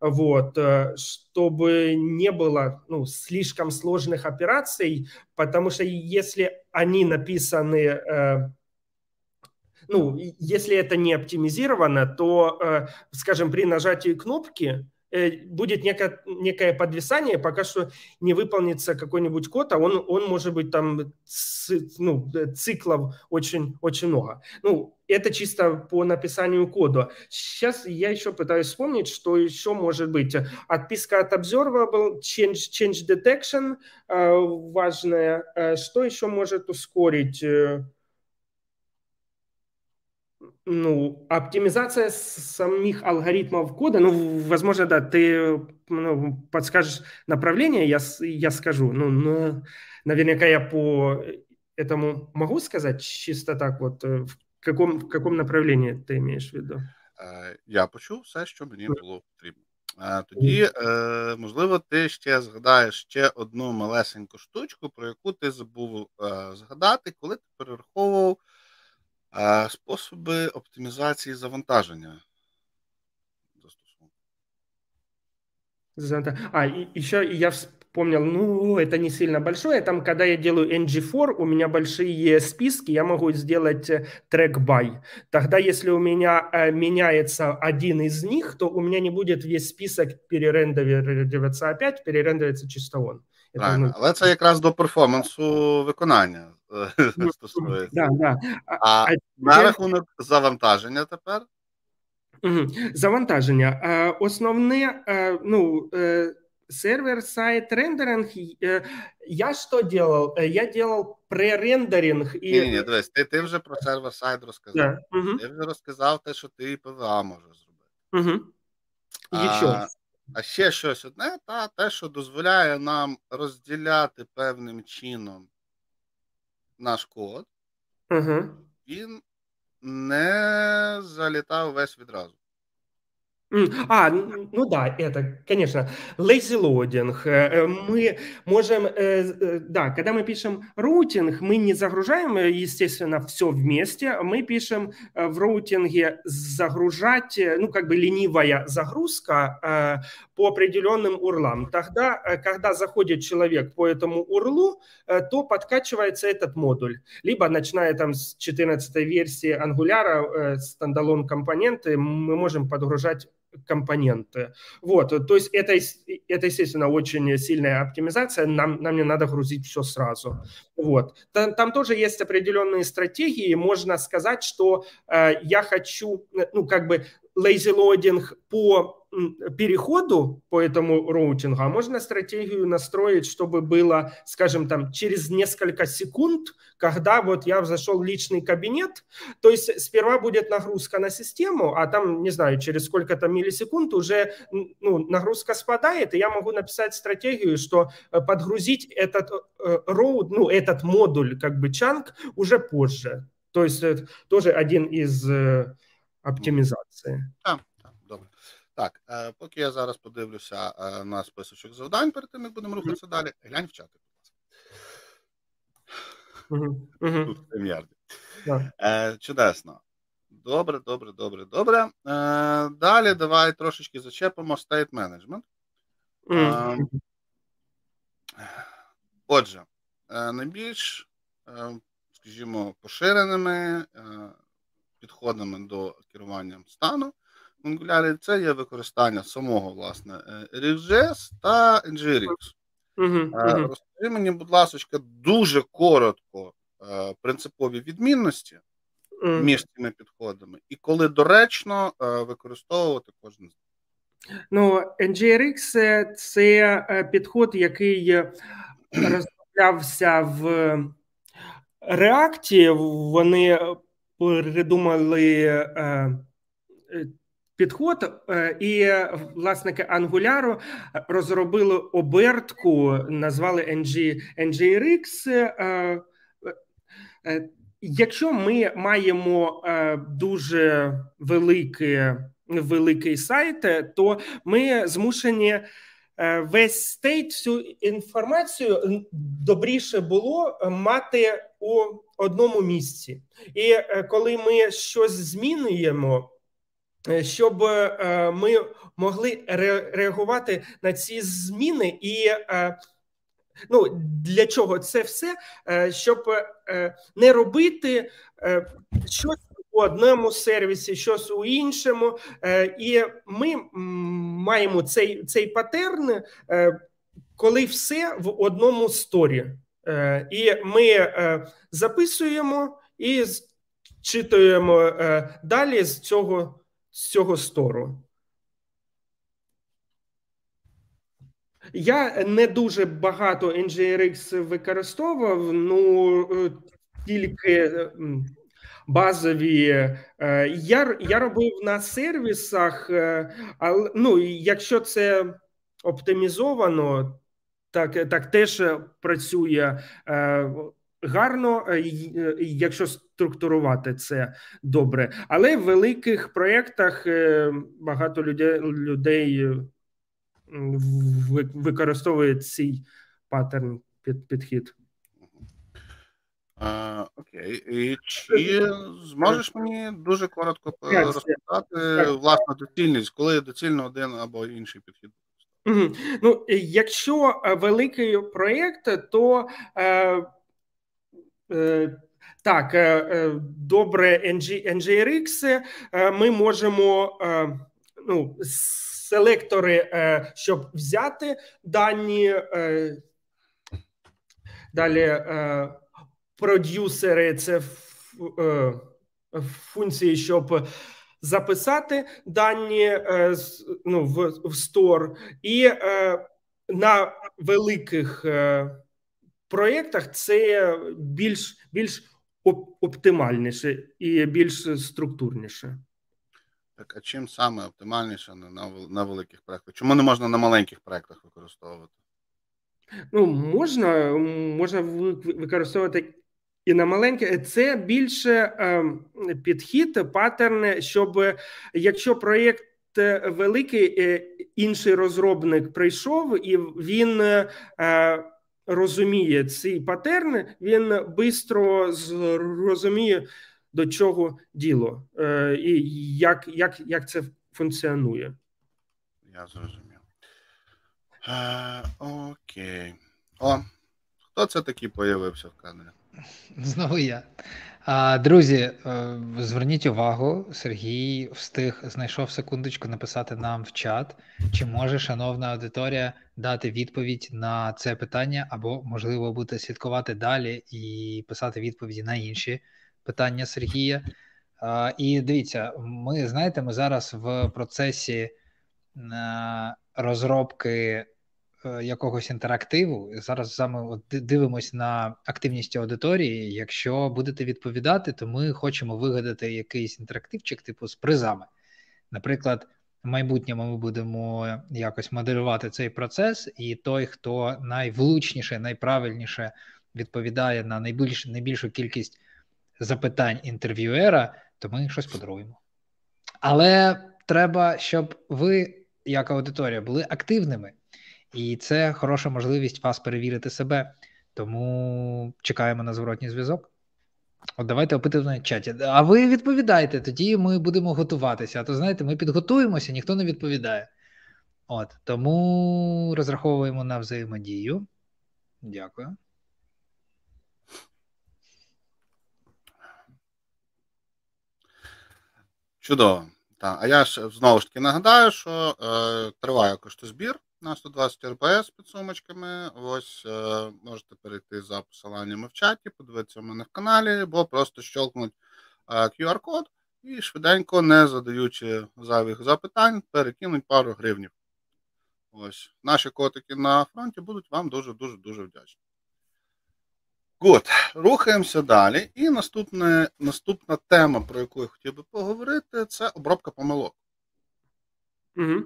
вот, чтобы не было, ну, слишком сложных операций, потому что если они написаны, э, ну, если это не оптимизировано, то, э, скажем, при нажатии кнопки э, будет некое, некое подвисание, пока что не выполнится какой-нибудь код, а он, он может быть там, ци, ну, циклов очень, очень много. Ну, это чисто по написанию кода. Сейчас я еще пытаюсь вспомнить, что еще может быть. Отписка от observable, change, change detection, э, важное. Э, что еще может ускорить? Э, ну, оптимизация самих алгоритмов кода. Ну, возможно, да, ты, ну, подскажешь направление, я, я скажу. Ну, ну, наверняка я по этому могу сказать чисто так вот, в В каком, в каком направленні ти маєш в виду? Я почув все, що мені було потрібно. Тоді, можливо, ти ще згадаєш ще одну малесеньку штучку, про яку ти забув згадати, коли ти перераховував способи оптимізації завантаження. А, і ще я вспомнив. Помнил, ну, это не сильно большое. Там, когда я делаю эн джи фор, у меня большие списки, я могу сделать трек-бай. Тогда, если у меня э, меняется один из них, то у меня не будет весь список перерендериваться опять, перерендериваться чисто он. Это, ну... Але це якраз до перформансу виконання стосується. Да, да. А, а, а на я... рахунок завантаження тепер? Угу. Завантаження. Е, основне, е, ну... Е, сервер-сайт рендеринг, я что делал? Я делал пререндеринг. І... Ні, ні, дивись, ти, ти вже про сервер-сайт розказав. Yeah. Uh-huh. Ти вже розказав те, що ти і пі дабл ю ей можеш зробити. Uh-huh. А, а ще щось одне, та, те, що дозволяє нам розділяти певним чином наш код, uh-huh. він не залітав весь відразу. А, ну да, это, конечно, lazy loading. Мы можем, да, когда мы пишем роутинг, мы не загружаем, естественно, все вместе. Мы пишем в роутинге загружать, ну, как бы ленивая загрузка по определенным урлам. Тогда, когда заходит человек по этому урлу, то подкачивается этот модуль. Либо, начиная там с четырнадцатой версии Angular, стендалон компоненты, мы можем подгружать компоненты. Вот, то есть это, это, естественно, очень сильная оптимизация, нам, нам не надо грузить все сразу. Вот. Там, там тоже есть определенные стратегии, можно сказать, что э, я хочу, ну, как бы, lazy loading по переходу по этому роутингу, а можно стратегию настроить, чтобы было, скажем, там, через несколько секунд, когда вот я зашел в личный кабинет, то есть сперва будет нагрузка на систему, а там, не знаю, через сколько-то миллисекунд уже, ну, нагрузка спадает, и я могу написать стратегию, что подгрузить этот роут, ну, этот модуль, как бы, чанк уже позже. То есть это тоже один из оптимизаций. Так, поки я зараз подивлюся на списочок завдань, перед тим, як будемо рухатися далі, глянь в чат. Mm-hmm. Тут прем'єрді. Yeah. Чудесно. Добре, добре, добре, добре. Далі давай трошечки зачепимо state management. Mm-hmm. Отже, найбільш, скажімо, поширеними підходами до керування стану Angular це є використання самого, власне, RxJS та NgRx. Uh-huh, uh-huh. Розкажи мені, будь ласка, дуже коротко принципові відмінності uh-huh. між цими підходами і коли доречно використовувати кожен з них. Ну, NgRx – це підход, який розроблявся в React. Вони придумали підход, і власники Angular розробили обертку, назвали NgRx. Якщо ми маємо дуже велике великий сайт, то ми змушені весь стейт, всю інформацію добріше було мати у одному місці. І коли ми щось змінюємо, щоб ми могли реагувати на ці зміни і... Ну, для чого це все? Щоб не робити щось у одному сервісі, щось у іншому. І ми маємо цей, цей паттерн, коли все в одному сторі. І ми записуємо і читаємо далі з цього, з цього стору. Я не дуже багато NgRx використовував, ну, тільки базові. Я, я робив на сервісах, але, ну, якщо це оптимізовано, так, так теж працює гарно, якщо структурувати це добре. Але в великих проєктах багато людей, людей використовує цей паттерн, під, підхід. А, окей. І чи зможеш мені дуже коротко розповідати власну доцільність, коли доцільно один або інший підхід? Угу. Ну, якщо великий проєкт, то е, е, так, е, добре NgRx е, ми можемо е, ну, селектори, щоб взяти дані, далі продюсери – це функції, щоб записати дані, ну, в стор. І на великих проєктах це більш, більш оптимальніше і більш структурніше. Так, а чим саме оптимальніше на, на великих проєктах? Чому не можна на маленьких проєктах використовувати? Ну, можна, можна використовувати і на маленьких. Це більше е, підхід, паттерн, щоб якщо проєкт великий, інший розробник прийшов і він е, розуміє цей паттерн, він швидко зрозуміє, до чого діло і як, як, як це функціонує. Я зрозумів. Е, окей. О, хто це такий появився в камері? Знову я. Друзі, зверніть увагу, Сергій встиг, знайшов секундочку написати нам в чат, чи може шановна аудиторія дати відповідь на це питання, або, можливо, буде слідкувати далі і писати відповіді на інші питання Сергія. Uh, і дивіться, ми, знаєте, ми зараз в процесі uh, розробки uh, якогось інтерактиву. Зараз саме дивимось на активність аудиторії. Якщо будете відповідати, то ми хочемо вигадати якийсь інтерактивчик типу з призами. Наприклад, в майбутньому ми будемо якось моделювати цей процес, і той, хто найвлучніше, найправильніше відповідає на найбільш, найбільшу кількість запитань інтерв'юера, то ми щось подаруємо. Але треба, щоб ви, як аудиторія, були активними. І це хороша можливість вас перевірити себе. Тому чекаємо на зворотній зв'язок. От давайте опитування в чаті. А ви відповідайте, тоді ми будемо готуватися. А то, знаєте, ми підготуємося, ніхто не відповідає. От, тому розраховуємо на взаємодію. Дякую. Чудово. Так, а я ж знову ж таки нагадаю, що е, триває коштозбір на сто двадцять РПС під сумочками. Ось е, можете перейти за посиланнями в чаті, подивитися в мене в каналі, бо просто щелкнуть е, кью ар код і швиденько, не задаючи зайвих запитань, перекинуть пару гривнів. Ось, наші котики на фронті будуть вам дуже-дуже-дуже вдячні. Good. Рухаємося далі. І наступне, наступна тема, про яку я хотів би поговорити, це обробка помилок. Mm-hmm.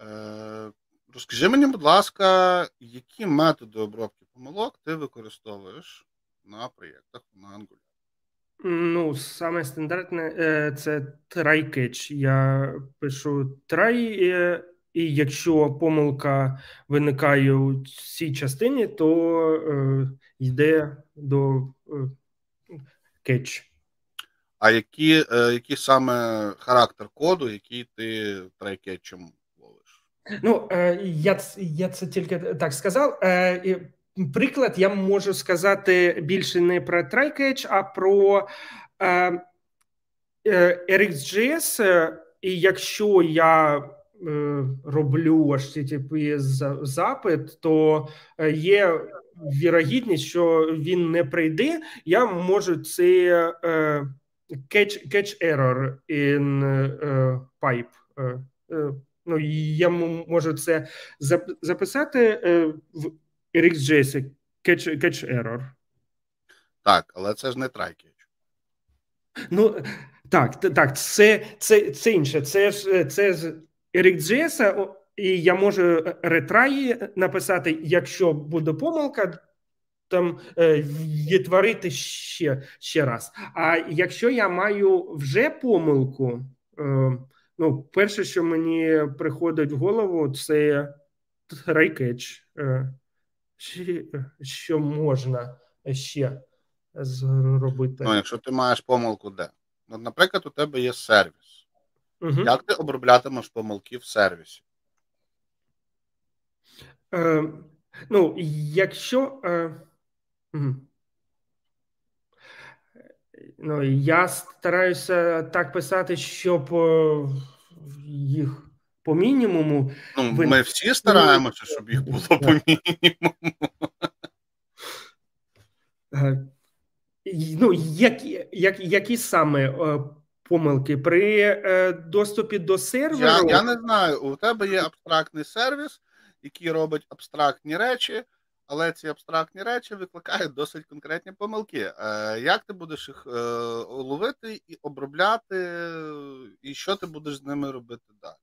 Е, розкажи мені, будь ласка, які методи обробки помилок ти використовуєш на проєктах на Angular? Ну, саме стандартне – це try-catch. Я пишу try, і якщо помилка виникає у цій частині, то е, йде до е, catch. А які, е, які саме характер коду, який ти try-catch'ом ловиш? Ну, е, я, я це тільки так сказав. Е, приклад я можу сказати більше не про try-catch, а про е, е, RxJS. І якщо я роблю ейч ті ті пі запит, то є вірогідність, що він не прийде. Я можу це uh, catch, catch error in uh, pipe. Uh, uh, ну, я можу це записати uh, в RxJS catch, catch error. Так, але це ж не try-catch. Ну, так, так, це, це, це інше. Це ж це RxJS, і я можу ретраї написати, якщо буде помилка, там відтворити ще, ще раз. А якщо я маю вже помилку, ну, перше, що мені приходить в голову, це try-catch, що можна ще зробити. Ну, якщо ти маєш помилку, де? Наприклад, у тебе є сервіс. Угу. Як ти оброблятимеш помилки в сервісі? Е, ну, якщо... Е, угу. Ну, я стараюся так писати, щоб е, їх по мінімуму... Ну, ви... Ми всі стараємося, щоб їх було по мінімуму. Е, ну, які, як, які саме... Е, помилки при е, доступі до серверу. Я, я не знаю, у тебе є абстрактний сервіс, який робить абстрактні речі, але ці абстрактні речі викликають досить конкретні помилки. Е, як ти будеш їх е, ловити і обробляти, і що ти будеш з ними робити далі?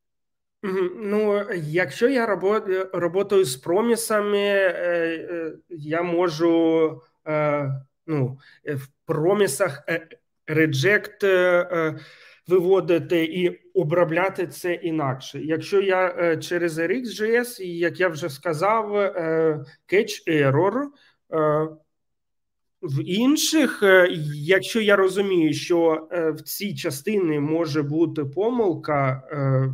Ну, якщо я робо, роботаю з промісами, е, е, я можу е, ну, в промісах е, Реджект е, виводити і обробляти це інакше. Якщо я е, через RxJS, як я вже сказав, е, catch error. Е, в інших, е, якщо я розумію, що е, в цій частині може бути помилка, е,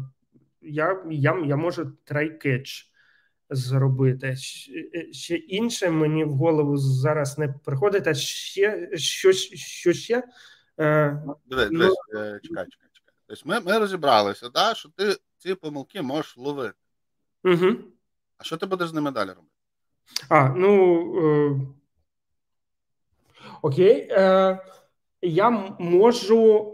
я, я, я можу try-catch зробити. Ще інше мені в голову зараз не приходить, а ще що, що ще? Дивись, ну... чекай, чекай, чекай. Тобто ми, ми розібралися, да, що ти ці помилки можеш ловити. Угу. А що ти будеш з ними далі робити? А, ну, е... окей. Е... Я можу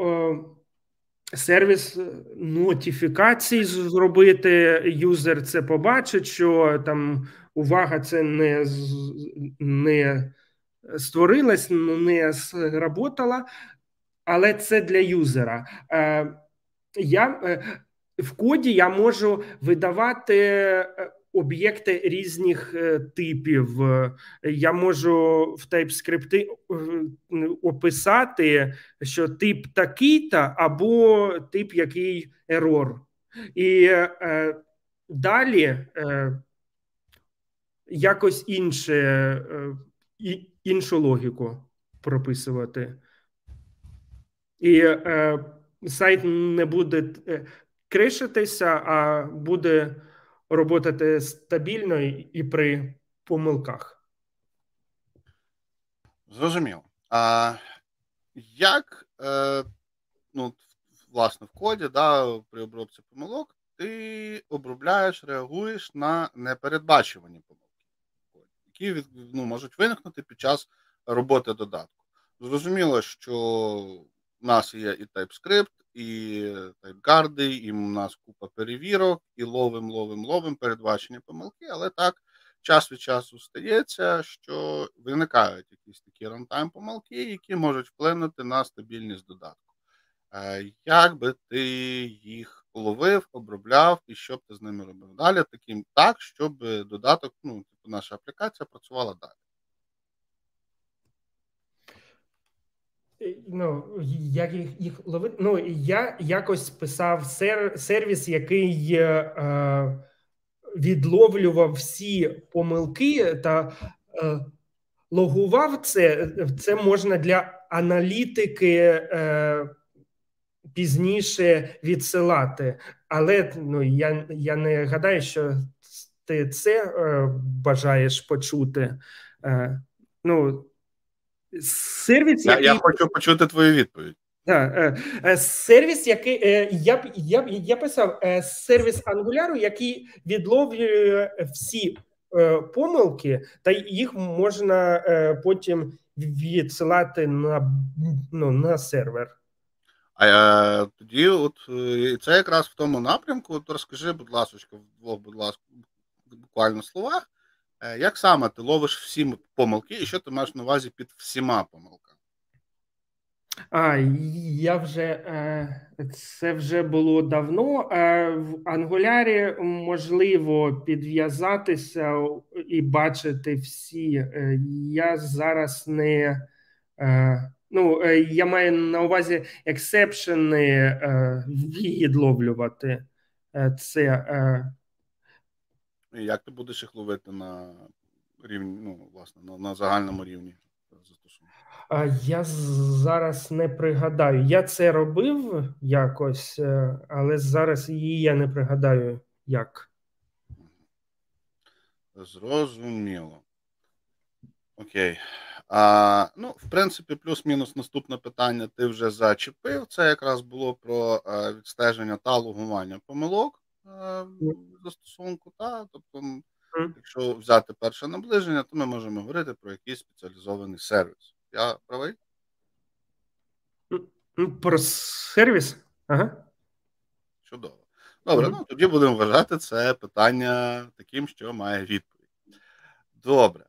е... сервіс нотифікацій зробити, юзер це побачить, що там увага, це не... не... створилась, не зработала, але це для юзера. Я, в коді я можу видавати об'єкти різних типів. Я можу в TypeScript описати, що тип такий-то або тип який ерор. І далі якось інше і іншу логіку прописувати. І е, сайт не буде кришитися, а буде роботати стабільно і при помилках. Зрозуміло. А як е, ну, власне, в коді, да, при обробці помилок, ти обробляєш, реагуєш на непередбачувані помилки, які, ну, можуть виникнути під час роботи додатку. Зрозуміло, що в нас є і TypeScript, і TypeGuard, і в нас купа перевірок, і ловим, ловим, ловим передбачені помилки, але так час від часу стається, що виникають якісь такі рантайм-помилки, які можуть вплинути на стабільність додатку. Як би ти їх ловив, обробляв, і що б ти з ними робив далі, таким так, щоб додаток, ну, наша аплікація працювала далі? Ну, як їх, їх ловити? Ну, я якось писав сер, сервіс, який е, відловлював всі помилки та е, логував це. Це можна для аналітики е, пізніше відсилати. Але, ну, я, я не гадаю, що ти це е, бажаєш почути. Е, ну, Сервіс, я, який... я хочу почути твою відповідь. Да, сервіс, який я я, я писав, сервіс Angular, який відловлює всі помилки, та їх можна потім відсилати на, ну, на сервер. А тоді, от це якраз в тому напрямку. От розкажи, будь ласка, в двох, будь ласка, буквально словах. Як саме ти ловиш всі помилки і що ти маєш на увазі під всіма помилками? А, я вже, це вже було давно. В Angular можливо підв'язатися і бачити всі. Я зараз не... Ну, я маю на увазі ексепшени відловлювати. Це... Як ти будеш їх ловити на рівні, ну, власне, на, на загальному рівні застосунку? Я зараз не пригадаю. Я це робив якось, але зараз її я не пригадаю, як. Зрозуміло. Окей. А, ну, в принципі, плюс-мінус наступне питання ти вже зачепив. Це якраз було про відстеження та логування помилок застосунку, та, тобто, mm. якщо взяти перше наближення, то ми можемо говорити про якийсь спеціалізований сервіс. Я правий? Про сервіс? Ага. Чудово. Добре, mm. ну тоді будемо вважати це питання таким, що має відповідь. Добре.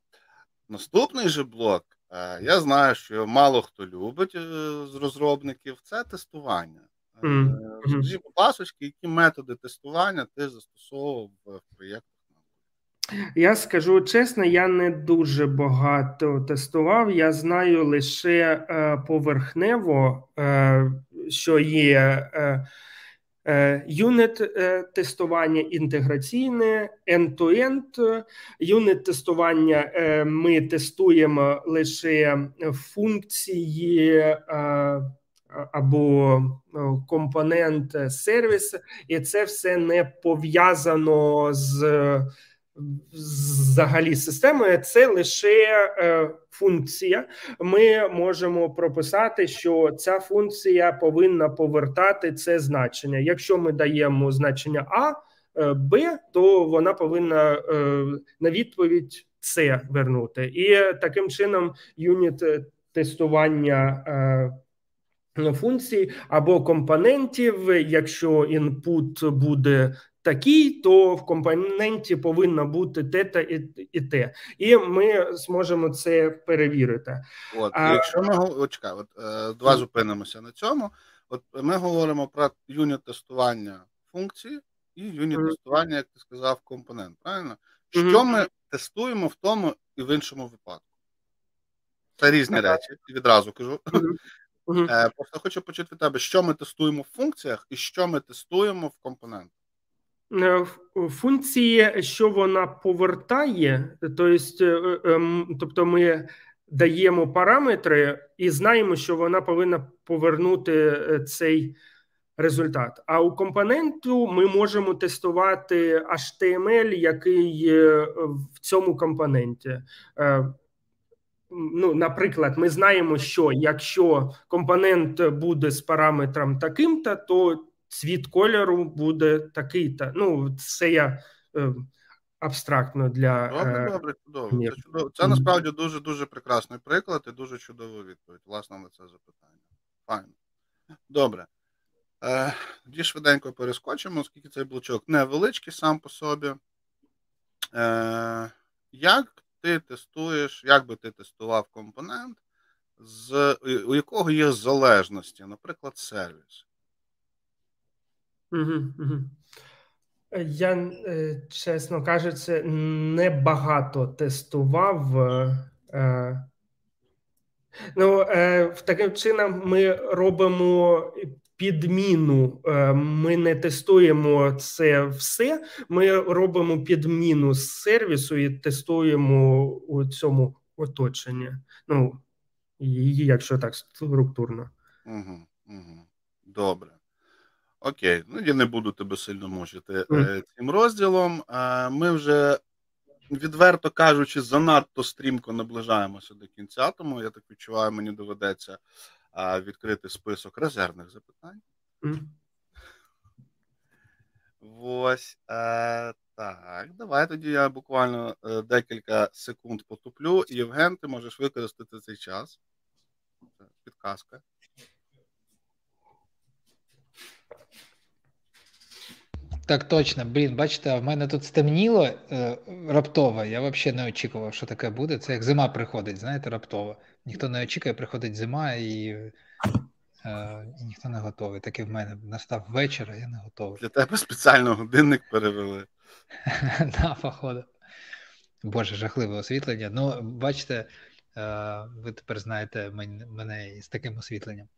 Наступний же блок, я знаю, що мало хто любить з розробників, це тестування. Скажіть, будь ласка, які методи тестування ти застосовував в проєктах? Я скажу чесно, я не дуже багато тестував. Я знаю лише е, поверхнево, е, що є юнит е, е, тестування інтеграційне, end-to-end. Юнит тестування е, ми тестуємо лише функції е, або компонент сервіс, і це все не пов'язано з, з взагалі системою, це лише е, функція. Ми можемо прописати, що ця функція повинна повертати це значення. Якщо ми даємо значення А, е, Б, то вона повинна е, на відповідь С вернути. І таким чином юніт тестування е, функцій або компонентів, якщо інпут буде такий, то в компоненті повинно бути те та і, і те. І ми зможемо це перевірити. От, а... якщо ми от, чекай, от, два зупинимося на цьому. От ми говоримо про юніт-тестування функції і юніт-тестування, як ти сказав, компонент, правильно? Що mm-hmm. ми тестуємо в тому і в іншому випадку? Це різні mm-hmm. речі, відразу кажу. Mm-hmm. Угу. Просто хочу почути від тебе, що ми тестуємо в функціях і що ми тестуємо в компонентах. Функції, що вона повертає, тобто ми даємо параметри і знаємо, що вона повинна повернути цей результат. А у компоненту ми можемо тестувати ейч ті ем ел, який в цьому компоненті. ну, наприклад, ми знаємо, що якщо компонент буде з параметром таким-то, то цвіт кольору буде такий-то. Ну, це я е, абстрактно для... Добре, добре, чудово. Це, чудово. Це насправді дуже-дуже прекрасний приклад і дуже чудова відповідь, власне, на це запитання. Файно. Добре. Е, тоді швиденько перескочимо, оскільки цей блочок невеличкий сам по собі. Е, як ти тестуєш, як би ти тестував компонент, з, у якого є залежності, наприклад, сервіс? Угу, угу. Я, чесно кажучи, не багато тестував. Ну, в таким чином ми робимо підміну. Ми не тестуємо це все, ми робимо підміну з сервісу і тестуємо у цьому оточенні. Ну, її, якщо так, структурно. Угу, угу. Добре. Окей, ну я не буду тебе сильно мучити mm. цим розділом. Ми вже, відверто кажучи, занадто стрімко наближаємося до кінця, тому я так відчуваю, мені доведеться відкрити список резервних запитань. Mm. Ось, так, давай тоді я буквально декілька секунд потуплю. Євген, ти можеш використати цей час. Підказка. Так точно. Блін, бачите, в мене тут стемніло е, раптово. Я взагалі не очікував, що таке буде. Це як зима приходить, знаєте, раптово. Ніхто не очікує, приходить зима і е, ніхто не готовий. Так і в мене настав вечір, а я не готовий. Для тебе спеціально годинник перевели. Так, походу. Боже, жахливе освітлення. Ну, бачите, ви тепер знаєте мене з таким освітленням.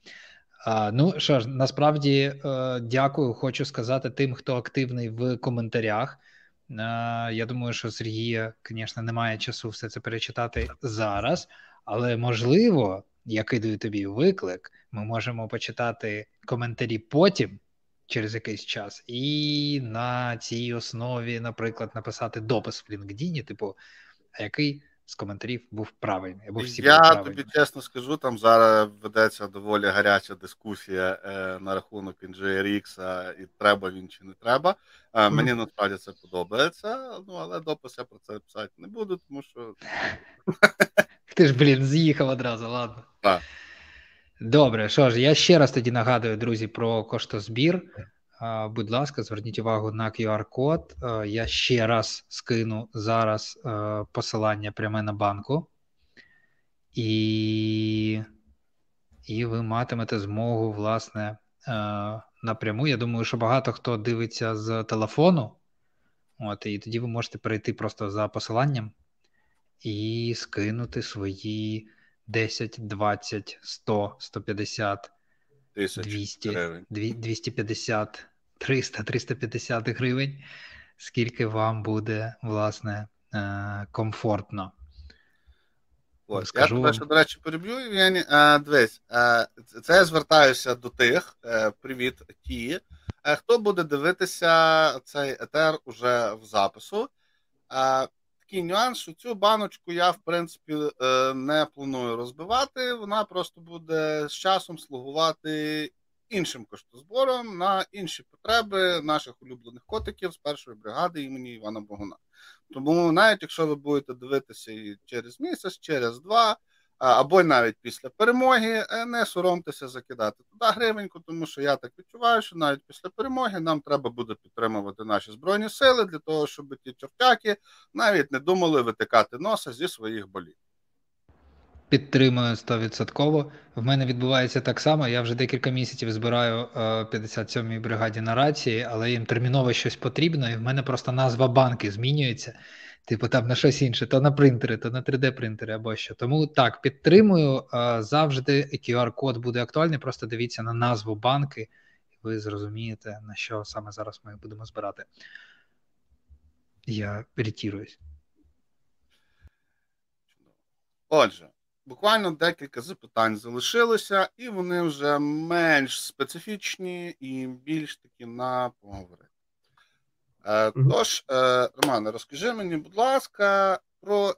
А, ну що ж, насправді е, дякую, хочу сказати тим, хто активний в коментарях. Е, я думаю, що Сергія, звісно, немає часу все це перечитати зараз, але, можливо, я кидаю тобі виклик, ми можемо почитати коментарі потім, через якийсь час, і на цій основі, наприклад, написати допис в LinkedIn, типу, який... з коментарів був правильний. Був всі я правильний. Тобі чесно скажу, там зараз ведеться доволі гаряча дискусія е, на рахунок NgRx, і треба він чи не треба. Е, mm-hmm. Мені насправді це подобається, ну, але допис я про це писати не буду, тому що... Ти ж, блін, з'їхав одразу, ладно. Так. Добре, що ж, я ще раз тоді нагадую, друзі, про коштозбір. Uh, будь ласка, зверніть увагу на кью ар-код. Uh, я ще раз скину зараз uh, посилання пряме на банку. І... і ви матимете змогу, власне, uh, напряму. Я думаю, що багато хто дивиться з телефону. От, і тоді ви можете перейти просто за посиланням і скинути свої десять, двадцять, сто, сто п'ятдесят двісті, двісті п'ятдесят, триста, триста п'ятдесят гривень, скільки вам буде, власне, комфортно. Ось, я тебе ще, до речі, переб'ю, Євгеній. Дивись, це я звертаюся до тих, привіт, ті, хто буде дивитися цей етер уже в запису. Такий нюанс, що цю баночку я, в принципі, не планую розбивати, вона просто буде з часом слугувати іншим коштозбором на інші потреби наших улюблених котиків з першої бригади імені Івана Богуна. Тому навіть якщо ви будете дивитися і через місяць, через два, або навіть після перемоги, не соромтеся закидати туди гривеньку, тому що я так відчуваю, що навіть після перемоги нам треба буде підтримувати наші Збройні Сили для того, щоб ті чортяки навіть не думали витикати носа зі своїх болів. Підтримую сто відсотків. В мене відбувається так само. Я вже декілька місяців збираю п'ятдесят сьомій бригаді на рації, але їм терміново щось потрібно, і в мене просто назва банки змінюється. Типу там на щось інше, то на принтери, то на три-ді принтери або що. Тому так, підтримую. Завжди кью ар-код буде актуальний, просто дивіться на назву банки, і ви зрозумієте, на що саме зараз ми будемо збирати. Я ретіруюсь. Отже, буквально декілька запитань залишилося, і вони вже менш специфічні і більш такі на поговори. Тож, Романе, розкажи мені, будь ласка, про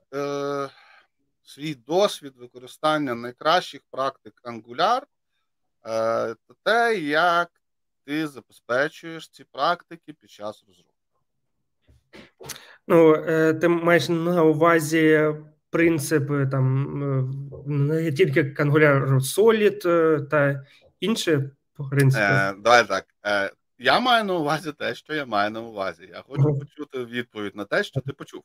свій досвід використання найкращих практик Angular та те, як ти забезпечуєш ці практики під час розробки. Ну, ти маєш на увазі принципи там не тільки Angular Solid та інші принципи? Е, давай так. Е, я маю на увазі те, що я маю на увазі. Я хочу О. почути відповідь на те, що ти почув.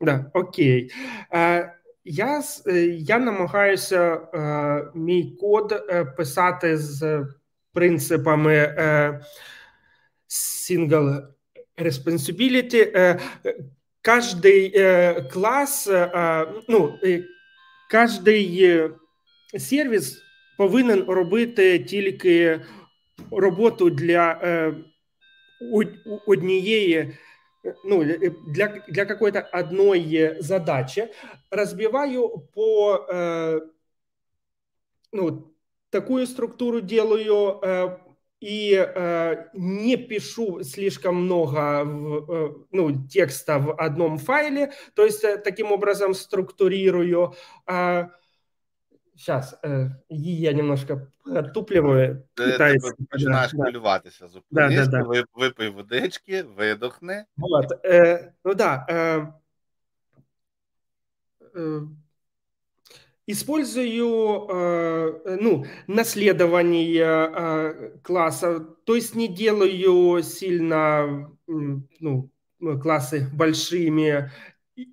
Да, окей. Е, я, я намагаюся е, мій код писати з принципами е, single responsibility. Е, Каждый э, класс, э, ну, кожний сервіс повинен робити тільки роботу для э, однієї, ну, для, для какой-то одної задачі. Розбиваю по э, ну, таку структуру делаю э, и э, не пишу слишком много в, ну, текста в одном файле, то есть таким образом структурирую. А, сейчас, э, я немножко отупливаю. Ты, ты начинаешь кулюватися, да. Зупинись, да, да, да. Випий водички, видохни. Вот, э, ну да. Э, э, Использую э, ну, наследование э, класса, то есть не делаю сильно э, ну, классы большими,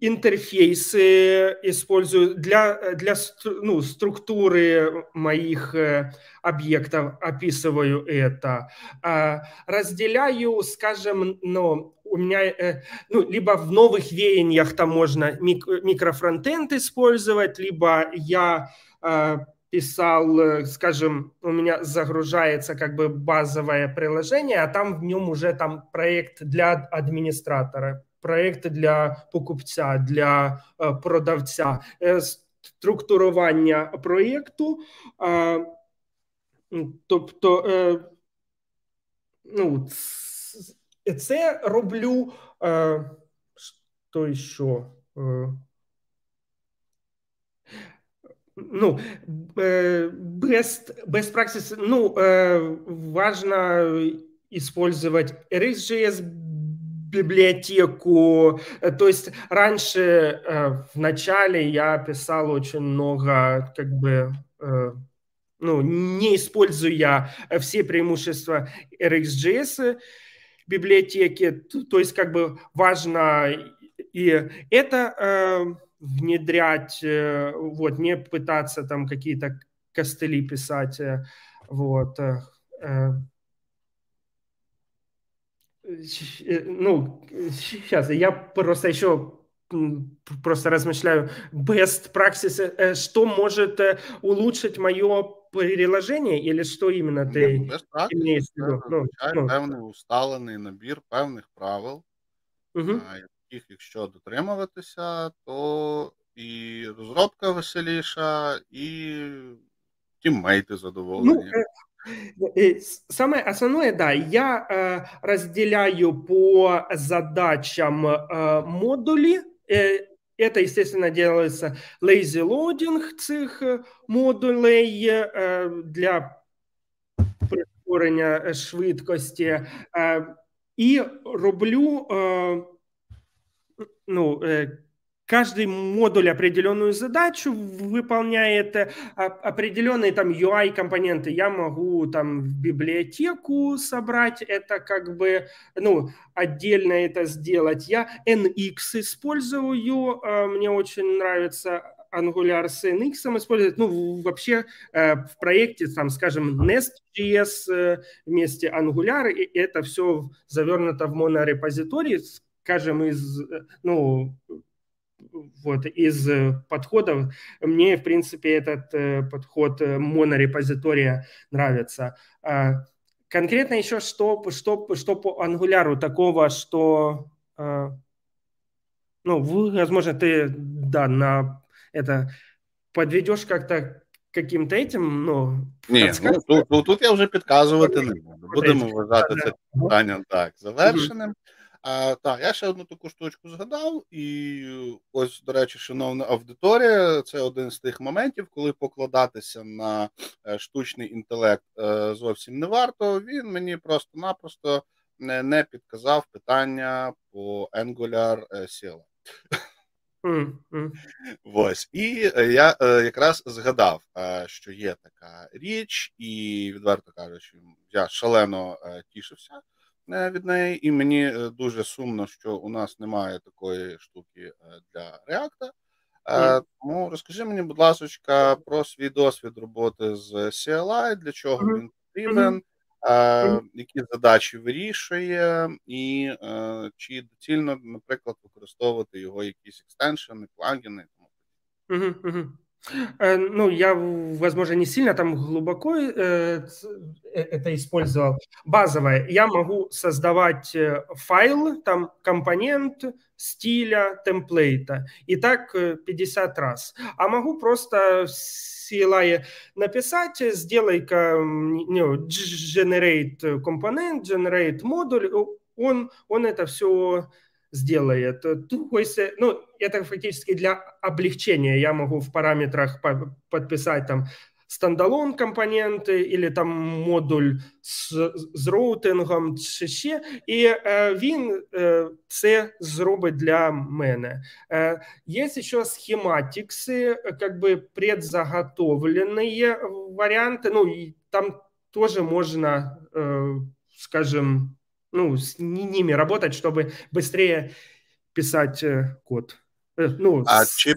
интерфейсы использую для, для ну, структуры моих э, объектов, описываю это. Э, разделяю, скажем, ну, у меня, ну, либо в новых веяниях там можно микрофронтенд использовать, либо я э, писал, скажем, у меня загружается как бы базовое приложение, а там в нем уже там проект для администратора, проект для покупца, для э, продавца, э, структурування проекту, э, тобто, э, ну, це роблю, э, що ще, э, ну, э, best, best practice, ну, э, важно использовать RxJS библиотеку, то есть раньше, э, в начале я писал очень много, как бы, э, ну, не используя все преимущества RxJS, библиотеки, то есть как бы важно и это э, внедрять, э, вот, не пытаться там какие-то костыли писать, э, вот, э, э, ну, сейчас, я просто еще просто размышляю, best practice, э, что может э, улучшить мое приложення, или що іменно ти маєш в виду? Певний усталений набір певних правил, угу, яких, якщо дотримуватися, то і розробка веселіша, і тіммейти задоволені. Ну, саме основне, да, я е, розділяю по задачам е, модулі. Е, Это, естественно, делается lazy loading цих модулей для прискорення швидкості. І роблю, ну, каждый модуль определенную задачу выполняет, определенные там ю ай-компоненты я могу там в библиотеку собрать, это как бы, ну, отдельно это сделать. Я эн икс использую, мне очень нравится Angular с эн икс использовать, ну, вообще в проекте, там, скажем, NestJS вместе Angular, и это все завернуто в монорепозиторий, скажем, из, ну, вот, из подходов. Мне, в принципе, этот э, подход монорепозитория нравится. А, конкретно еще что, что, что по Angular такого, что... А, ну, возможно, ты, да, на это подведешь как-то каким-то этим, ну... Ні, ну, тут, тут, тут я вже підказувати не буду. Будемо вважати це питання так завершеним. А, так, я ще одну таку штучку згадав, і ось, до речі, шановна аудиторія, це один з тих моментів, коли покладатися на штучний інтелект зовсім не варто. Він мені просто-напросто не підказав питання по Angular сі ел ем. Mm, mm. Ось. І я якраз згадав, що є така річ, і, відверто кажучи, я шалено тішився від неї, і мені дуже сумно, що у нас немає такої штуки для React. Mm. Тому розкажи мені, будь ласка, про свій досвід роботи з сі ел ай, для чого mm. він потрібен, mm. які задачі вирішує, і чи доцільно, наприклад, використовувати його якісь екстеншени, плагіни. Mm-hmm. Mm-hmm. Ну, я, возможно, не сильно там глубоко это использовал. Базовое. Я могу создавать файл, там компонент, стиля, темплейта. И так пятьдесят раз. А могу просто в сі ел ай написать, сделай-ка ну, generate компонент, generate модуль. Он, он это все... сделает. То есть, ну, это фактически для облегчения. Я могу в параметрах подписать там стендалон компоненты или там модуль с, с роутингом, ще, і е, він е, це зробить для мене. Е, є ще схематикси, как бы предзаготовленные варіанти, ну, і там тоже можна, е, скажем, ну, с ними работать, чтобы быстрее писать код. Ну, а с... чи,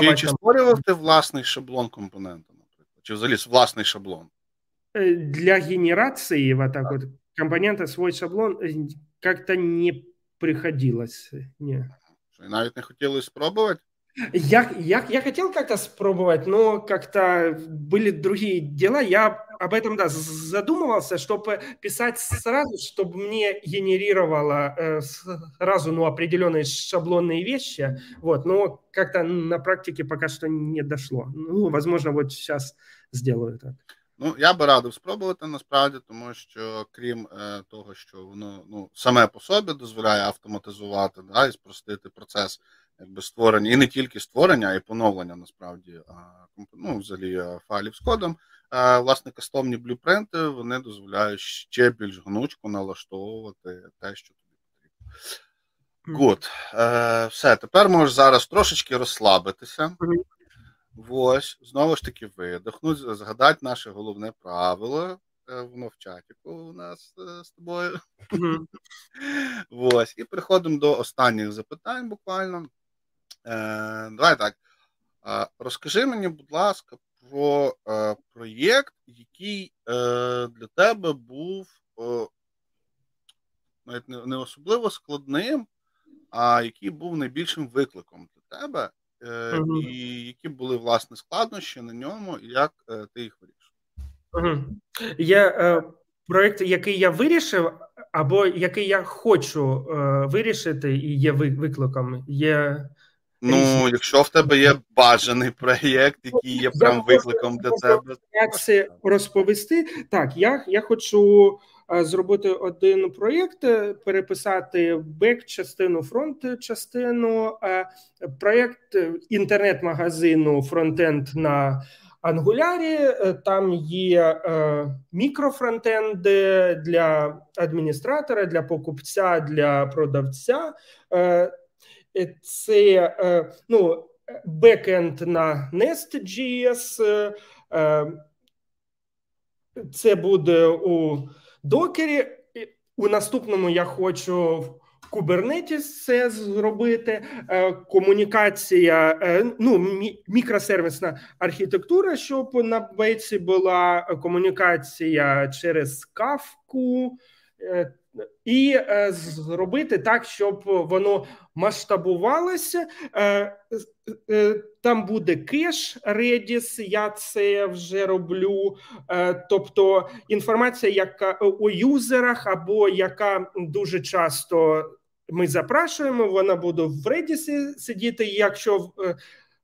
чи, чи створював ти власний шаблон компоненту, наприклад? Чи взагалі власний шаблон? Для генерації вот так вот, компонента свій шаблон как-то не приходилось. Ні. Що, і навіть не хотіли спробувати? Я, я, я хотел как-то спробовать, но как-то были другие дела. Я об этом, да, задумывался, чтобы писать сразу, чтобы мне генерировало э, сразу, ну, определенные шаблонные вещи. Вот, но как-то на практике пока что не дошло. Ну, возможно, вот сейчас сделаю так. Ну, я би радив спробувати, насправді, тому що, крім е, того, що воно, ну, саме по собі дозволяє автоматизувати, да, і спростити процес якби створення, і не тільки створення, а й поновлення, насправді, ну, взагалі, файлів з кодом. Власне, кастомні блюпринти, вони дозволяють ще більш гнучко налаштовувати те, що тобі потрібно. Гуд. Все, тепер можеш зараз трошечки розслабитися. Ось, знову ж таки видихнуть, згадать наше головне правило. Воно в чатіку у нас з тобою. Ось, і переходимо до останніх запитань буквально. Давай так, розкажи мені, будь ласка, про проєкт, який для тебе був навіть не особливо складним, а який був найбільшим викликом для тебе, і які були, власне, складнощі на ньому, і як ти їх вирішив? Угу. Є е, проєкт, який я вирішив, або який я хочу е, вирішити, і є викликом. Є... Ну, якщо в тебе є бажаний проєкт, який є прям викликом для тебе. Як це розповісти? Так, я, я хочу зробити один проєкт, переписати бек-частину, фронт-частину, проєкт інтернет-магазину фронтенд на Angular, там є е, мікрофронтенди для адміністратора, для покупця, для продавця. Е, це е, ну, бекенд на NestJS, е, це буде у докері. У наступному я хочу в Kubernetes це зробити, е, комунікація, е, ну, мі- мікросервісна архітектура, щоб на бейці була комунікація через Kafka, е, і е, зробити так, щоб воно масштабувалося. Е, е, там буде кеш Redis, я це вже роблю. Е, тобто інформація, яка у юзерах або яка дуже часто ми запрашуємо, вона буде в Redis сидіти. Якщо в,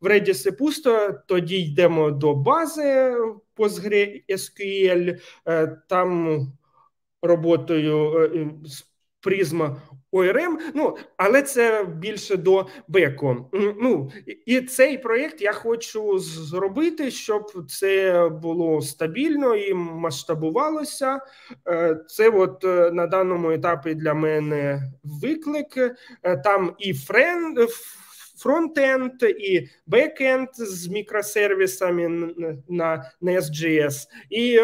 в Redis пусто, тоді йдемо до бази PostgreSQL, е, там... роботою з призма о ер ем, ну, але це більше до беку. Ну, і цей проєкт я хочу зробити, щоб це було стабільно і масштабувалося. Це от на даному етапі для мене виклик. Там і френд, фронт-енд, і бек-енд з мікросервісами на NestJS, і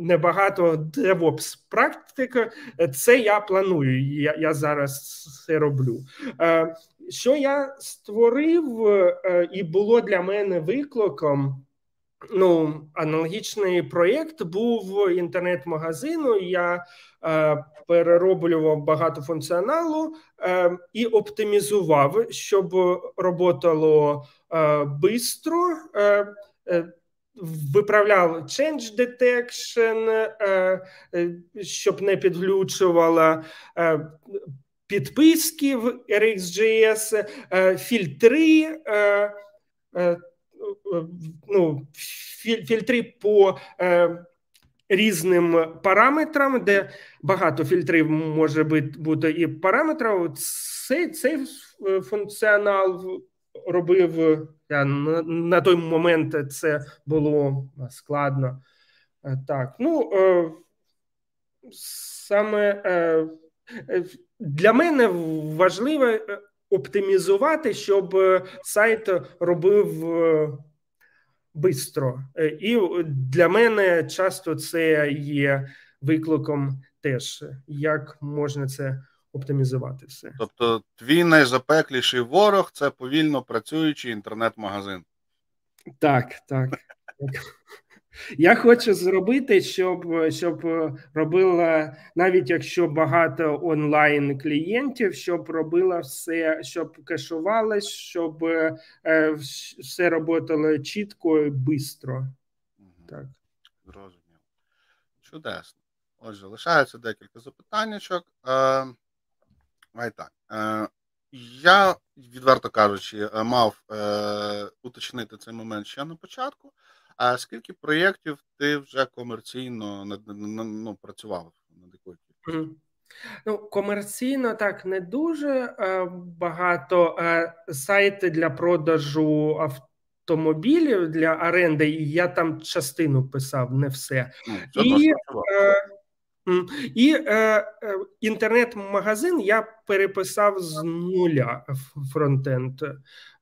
небагато DevOps практик. Це я планую, я, я зараз це роблю. Що я створив і було для мене викликом, ну, аналогічний проєкт був інтернет-магазину, я е, перероблював багато функціоналу е, і оптимізував, щоб роботало е, бистро, е, е, виправляв change detection, е, е, щоб не підглючувала е, підписки в RxJS, е, фільтри, е, е, ну, фільтри по е, різним параметрам, де багато фільтрів може бути і параметрів. Цей, цей функціонал робив, я, на, на той момент це було складно. Так, ну, е, саме е, для мене важливо оптимізувати, щоб сайт робив швидко. І для мене часто це є викликом теж, як можна це оптимізувати все. Тобто твій найзапекліший ворог – це повільно працюючий інтернет-магазин. Так, так. Я хочу зробити, щоб, щоб робила, навіть якщо багато онлайн-клієнтів, щоб робила все, щоб кешувалось, щоб е, все працювало чітко і швидко. Угу. Так. Зрозуміло. Чудесно. Отже, лишається декілька запитаннячок. Е, а так. Е, я, відверто кажучи, мав е, уточнити цей момент ще на початку. А скільки проєктів ти вже комерційно ну, працював над якою? Ну, комерційно так не дуже багато. Сайти для продажу автомобілів, для оренди, і я там частину писав, не все. Ну, і і е, інтернет-магазин я переписав з нуля фронтенд.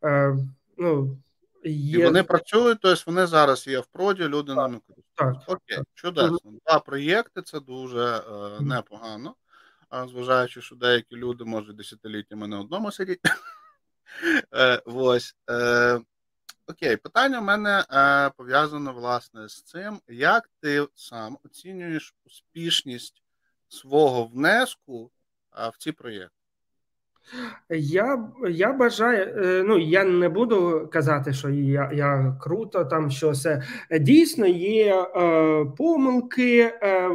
Е, ну, Є... І вони працюють, тобто вони зараз є в проді, люди так, нами користуються. Окей, так. Чудесно. Угу. Два проєкти, це дуже е, непогано, а, зважаючи, що деякі люди можуть десятиліттями на одному сидіти. е, ось. Е, окей, питання в мене е, пов'язано, власне, з цим. Як ти сам оцінюєш успішність свого внеску е, в ці проєкти? Я, я бажаю, ну, я не буду казати, що я, я круто, там щось. Дійсно, є е, помилки, е,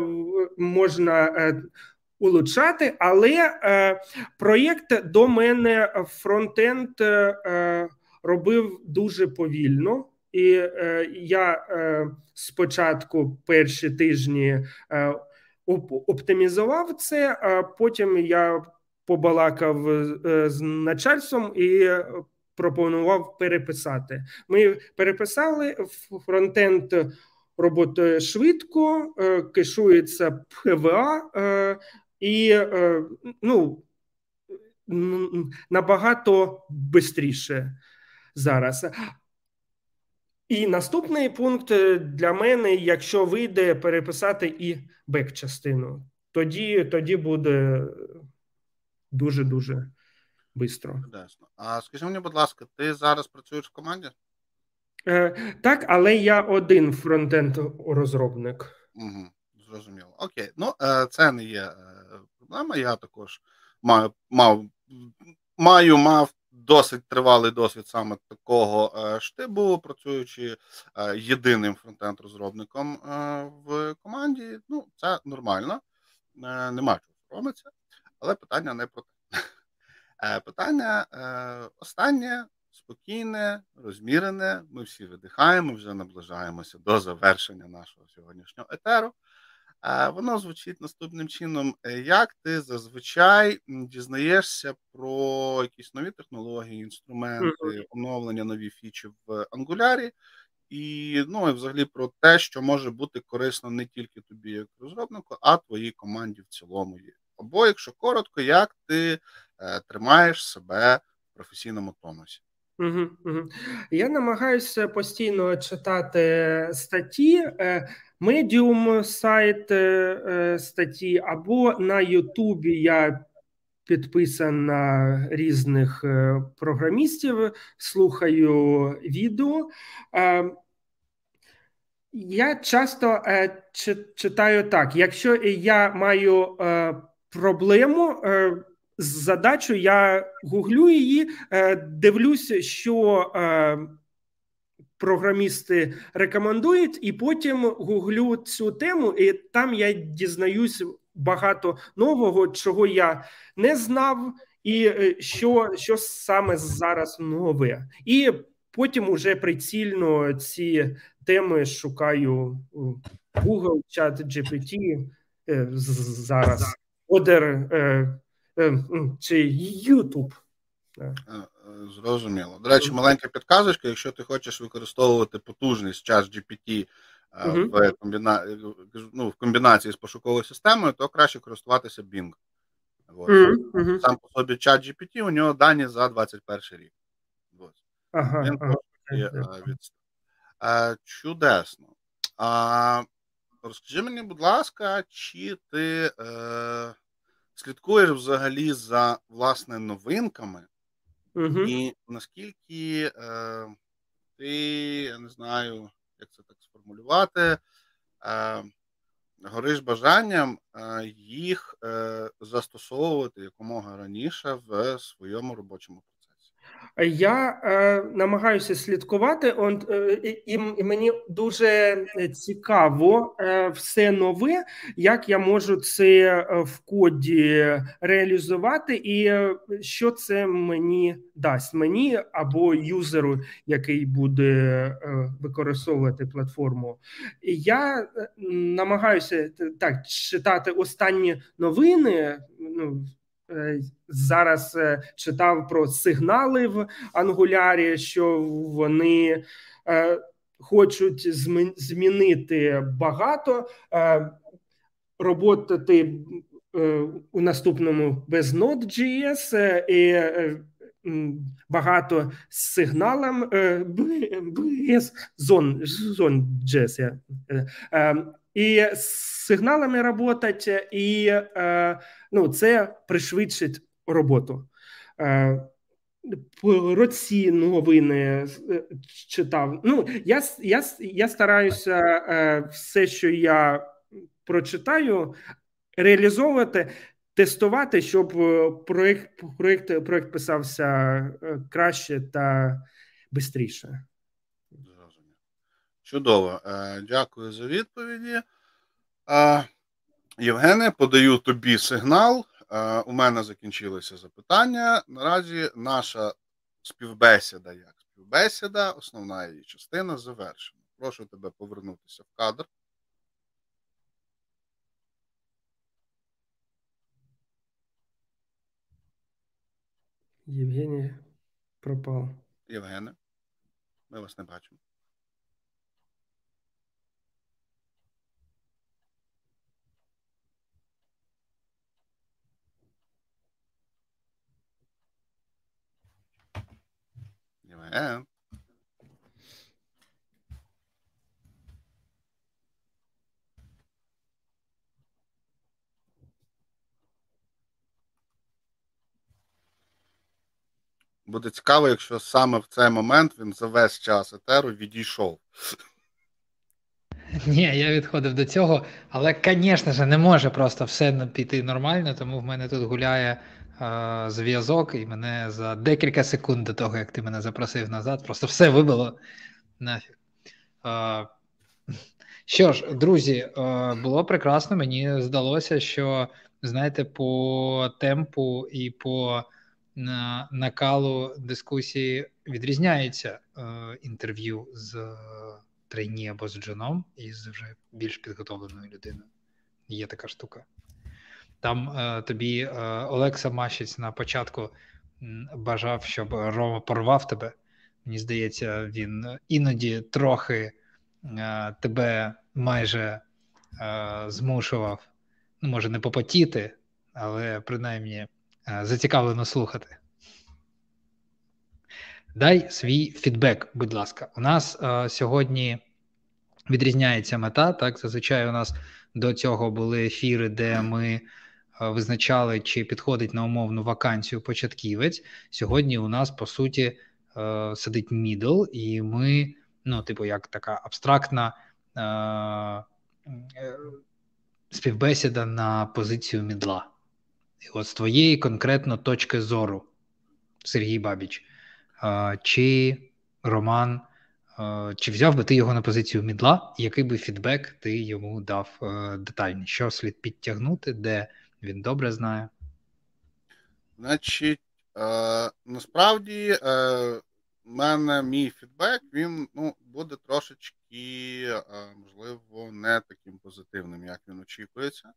можна е, улучшати, але е, проєкт до мене фронтенд е, робив дуже повільно. І е, я е, спочатку перші тижні е, оптимізував це, а потім я побалакав з начальством і пропонував переписати. Ми переписали, фронтенд роботи швидко, кешується пі дабл ю ей і, ну, набагато швидше зараз. І наступний пункт для мене, якщо вийде переписати і бек-частину, тоді, тоді буде... Дуже-дуже швидко. А скажи мені, будь ласка, ти зараз працюєш в команді? Е, так, але я один фронтенд-розробник. Угу, зрозуміло. Окей, ну е, це не є проблема. Я також маю, мав, маю, мав досить тривалий досвід саме такого е, штибу, працюючи е, єдиним фронтенд-розробником е, в команді. Ну, це нормально. Е, нема чого соромитися. Але питання не про те. Питання е, останнє, спокійне, розмірене. Ми всі видихаємо, вже наближаємося до завершення нашого сьогоднішнього етеру. Воно звучить наступним чином. Як ти зазвичай дізнаєшся про якісь нові технології, інструменти, оновлення, нові фічі в Angular, і, ну, і взагалі про те, що може бути корисно не тільки тобі як розробнику, а твоїй команді в цілому є. Або, якщо коротко, як ти тримаєш себе в професійному тонусі. Угу, угу. Я намагаюся постійно читати статті, медіум сайт статті, або на Ютубі я підписан на різних програмістів, слухаю відео. Я часто читаю так, якщо я маю проблему, задачу, я гуглю її, дивлюся, що програмісти рекомендують, і потім гуглю цю тему, і там я дізнаюсь багато нового, чого я не знав, і що, що саме зараз нове. І потім уже прицільно ці теми шукаю Google, ChatGPT, зараз, Other, чи YouTube. Зрозуміло. До речі, маленька підказочка, якщо ти хочеш використовувати потужність ChatGPT uh-huh. в, комбіна... ну, в комбінації з пошуковою системою, то краще користуватися Bing. Uh-huh. Сам по собі ChatGPT, у нього дані за двадцять перший рік. Ага, Він ага. Є, від... Чудесно. А, розкажи мені, будь ласка, чи ти... Е... слідкуєш взагалі за, власне, новинками, uh-huh. і наскільки е, ти, я не знаю, як це так сформулювати, е, гориш бажанням е, їх е, застосовувати якомога раніше в своєму робочому процесі? Я е, намагаюся слідкувати, он, е, і, і мені дуже цікаво е, все нове, як я можу це в коді реалізувати, і що це мені дасть, мені або юзеру, який буде е, використовувати платформу. Я намагаюся так читати останні новини, ну, зараз читав про сигнали в Angular, що вони хочуть змінити багато, роботи у наступному без Node.js, і багато з сигналом без Zone.js. І з сигналами працювати, і ну, це пришвидшить роботу. Про ці новини читав. Ну, я, я, я стараюся все, що я прочитаю, реалізовувати, тестувати, щоб проєкт, проєкт, проєкт писався краще та швидше. Чудово. Дякую за відповіді. Євгене, подаю тобі сигнал. У мене закінчилися запитання. Наразі наша співбесіда, як співбесіда, основна її частина завершена. Прошу тебе повернутися в кадр. Євгеній пропав. Євгене, ми вас не бачимо. Yeah. Буде цікаво, якщо саме в цей момент він за весь час етеру відійшов. Ні, я відходив до цього, але, звісно ж, не може просто все піти нормально, тому в мене тут гуляє зв'язок, і мене за декілька секунд до того, як ти мене запросив назад, просто все вибило нафіг. Що ж, друзі, було прекрасно, мені здалося, що, знаєте, по темпу і по накалу дискусії відрізняється інтерв'ю з трейні або з джуном і з вже більш підготовленою людиною. Є така штука. Там е, тобі е, Олекса Машець на початку бажав, щоб Рома порвав тебе. Мені здається, він іноді трохи е, тебе майже е, змушував, ну, може, не попотіти, але принаймні е, зацікавлено слухати. Дай свій фідбек, будь ласка. У нас е, сьогодні відрізняється мета, так, зазвичай у нас до цього були ефіри, де ми е, визначали, чи підходить на умовну вакансію початківець. Сьогодні у нас, по суті, е, сидить мідл, і ми, ну, типу, як така абстрактна е, е, співбесіда на позицію мідла. І от з твоєї конкретно точки зору, Сергій Бабіч, Uh, чи Роман, uh, чи взяв би ти його на позицію мідла, який би фідбек ти йому дав uh, детальний? Що слід підтягнути, де він добре знає? Значить, е- насправді в е- мене мій фідбек, він ну, буде трошечки, е- можливо, не таким позитивним, як він очікується.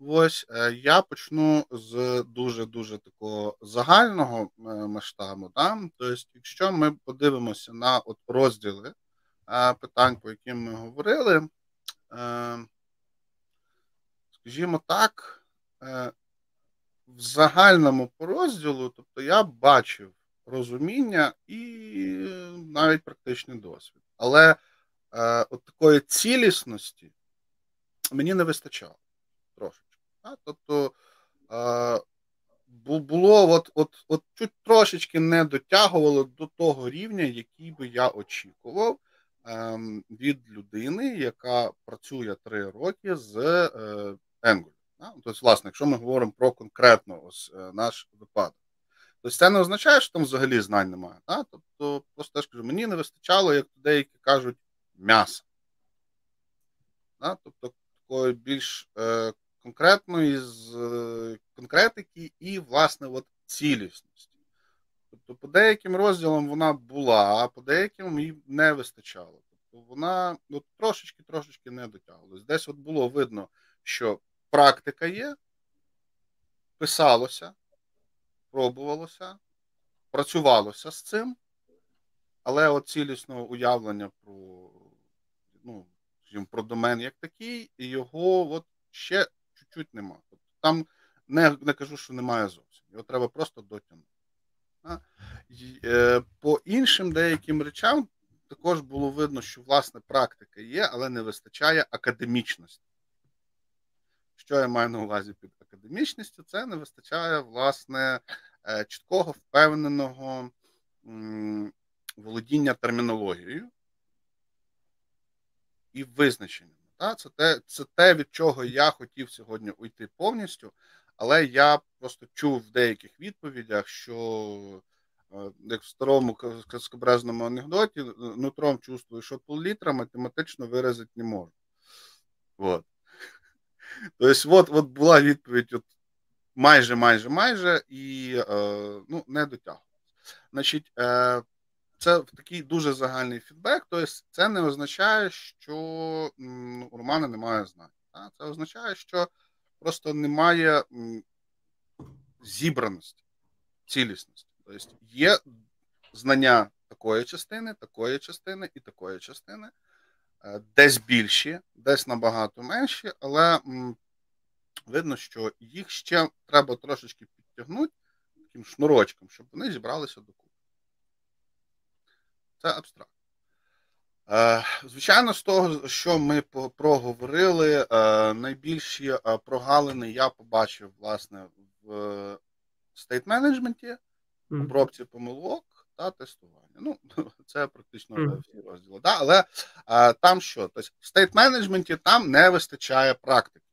Ось, я почну з дуже-дуже такого загального масштабу. Да? Тобто, якщо ми подивимося на от розділи питань, по яким ми говорили, скажімо так, в загальному по розділу, тобто я бачив розуміння і навіть практичний досвід. Але от такої цілісності мені не вистачало. Трошечки. А, тобто е, було от, от, от чуть трошечки не дотягувало до того рівня, який би я очікував е, від людини, яка працює три роки з е, Angular. Да? Тобто, власне, якщо ми говоримо про конкретно ось е, наш випадок. Тобто це не означає, що там взагалі знань немає. Да? Тобто, просто я ж кажу, мені не вистачало, як деякі кажуть, м'яса. Да? Тобто, такої більш е, конкретної з е, конкретики і, власне, от, цілісності. Тобто, по деяким розділам вона була, а по деяким їй не вистачало. Тобто, вона от, трошечки-трошечки не дотягнулась. Десь от було видно, що практика є, писалося, пробувалося, працювалося з цим, але от цілісного уявлення про, ну, про домен як такий, і його от ще чуть-чуть нема. Тобто там не, не кажу, що немає зовсім. Його треба просто дотягнути. І, е, по іншим деяким речам також було видно, що, власне, практика є, але не вистачає академічності. Що я маю на увазі під академічністю? Це не вистачає, власне, е, чіткого, впевненого м- володіння термінологією і визначеннями. Це те, це те, від чого я хотів сьогодні уйти повністю, але я просто чув в деяких відповідях, що, як в старому скобрезному анекдоті, нутром чувствую, що пол-літра математично виразити не можу. От. Тобто, от, от була відповідь от, майже, майже, майже, і ну, не дотягнулася. Значить, це такий дуже загальний фідбек, тобто це не означає, що у Романа немає знань. Це означає, що просто немає зібраності, цілісності. Тобто є знання такої частини, такої частини і такої частини, десь більші, десь набагато менші, але видно, що їх ще треба трошечки підтягнути таким шнурочком, щоб вони зібралися докупи. Це абстракт. Звичайно, з того, що ми проговорили, найбільші прогалини я побачив, власне, в стейт-менеджменті, обробці помилок та тестування. Ну, це практично всі розділи. Да? Але там що? Тобто, в стейт-менеджменті там не вистачає практики.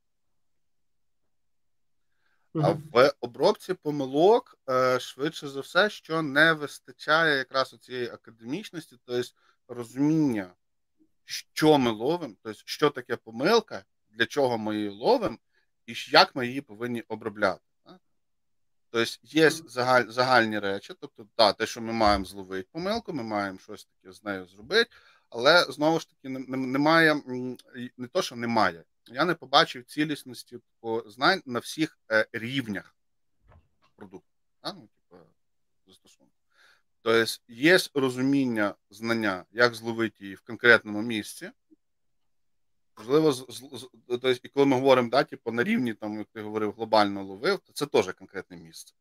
А в обробці помилок, швидше за все, що не вистачає якраз цієї академічності, тобто розуміння, що ми ловимо, тобто що таке помилка, для чого ми її ловимо і як ми її повинні обробляти. Тобто є загальні речі, тобто да, те, що ми маємо зловити помилку, ми маємо щось таке з нею зробити, але знову ж таки немає, не то, що немає, я не побачив цілісності знань на всіх рівнях продукту. Ну, типу, застосунку. Тобто є розуміння знання, як зловити її в конкретному місці. Можливо, з, з, тобто, і коли ми говоримо, да, типу, на рівні, там, як ти говорив, глобально ловив, то це теж конкретне місце.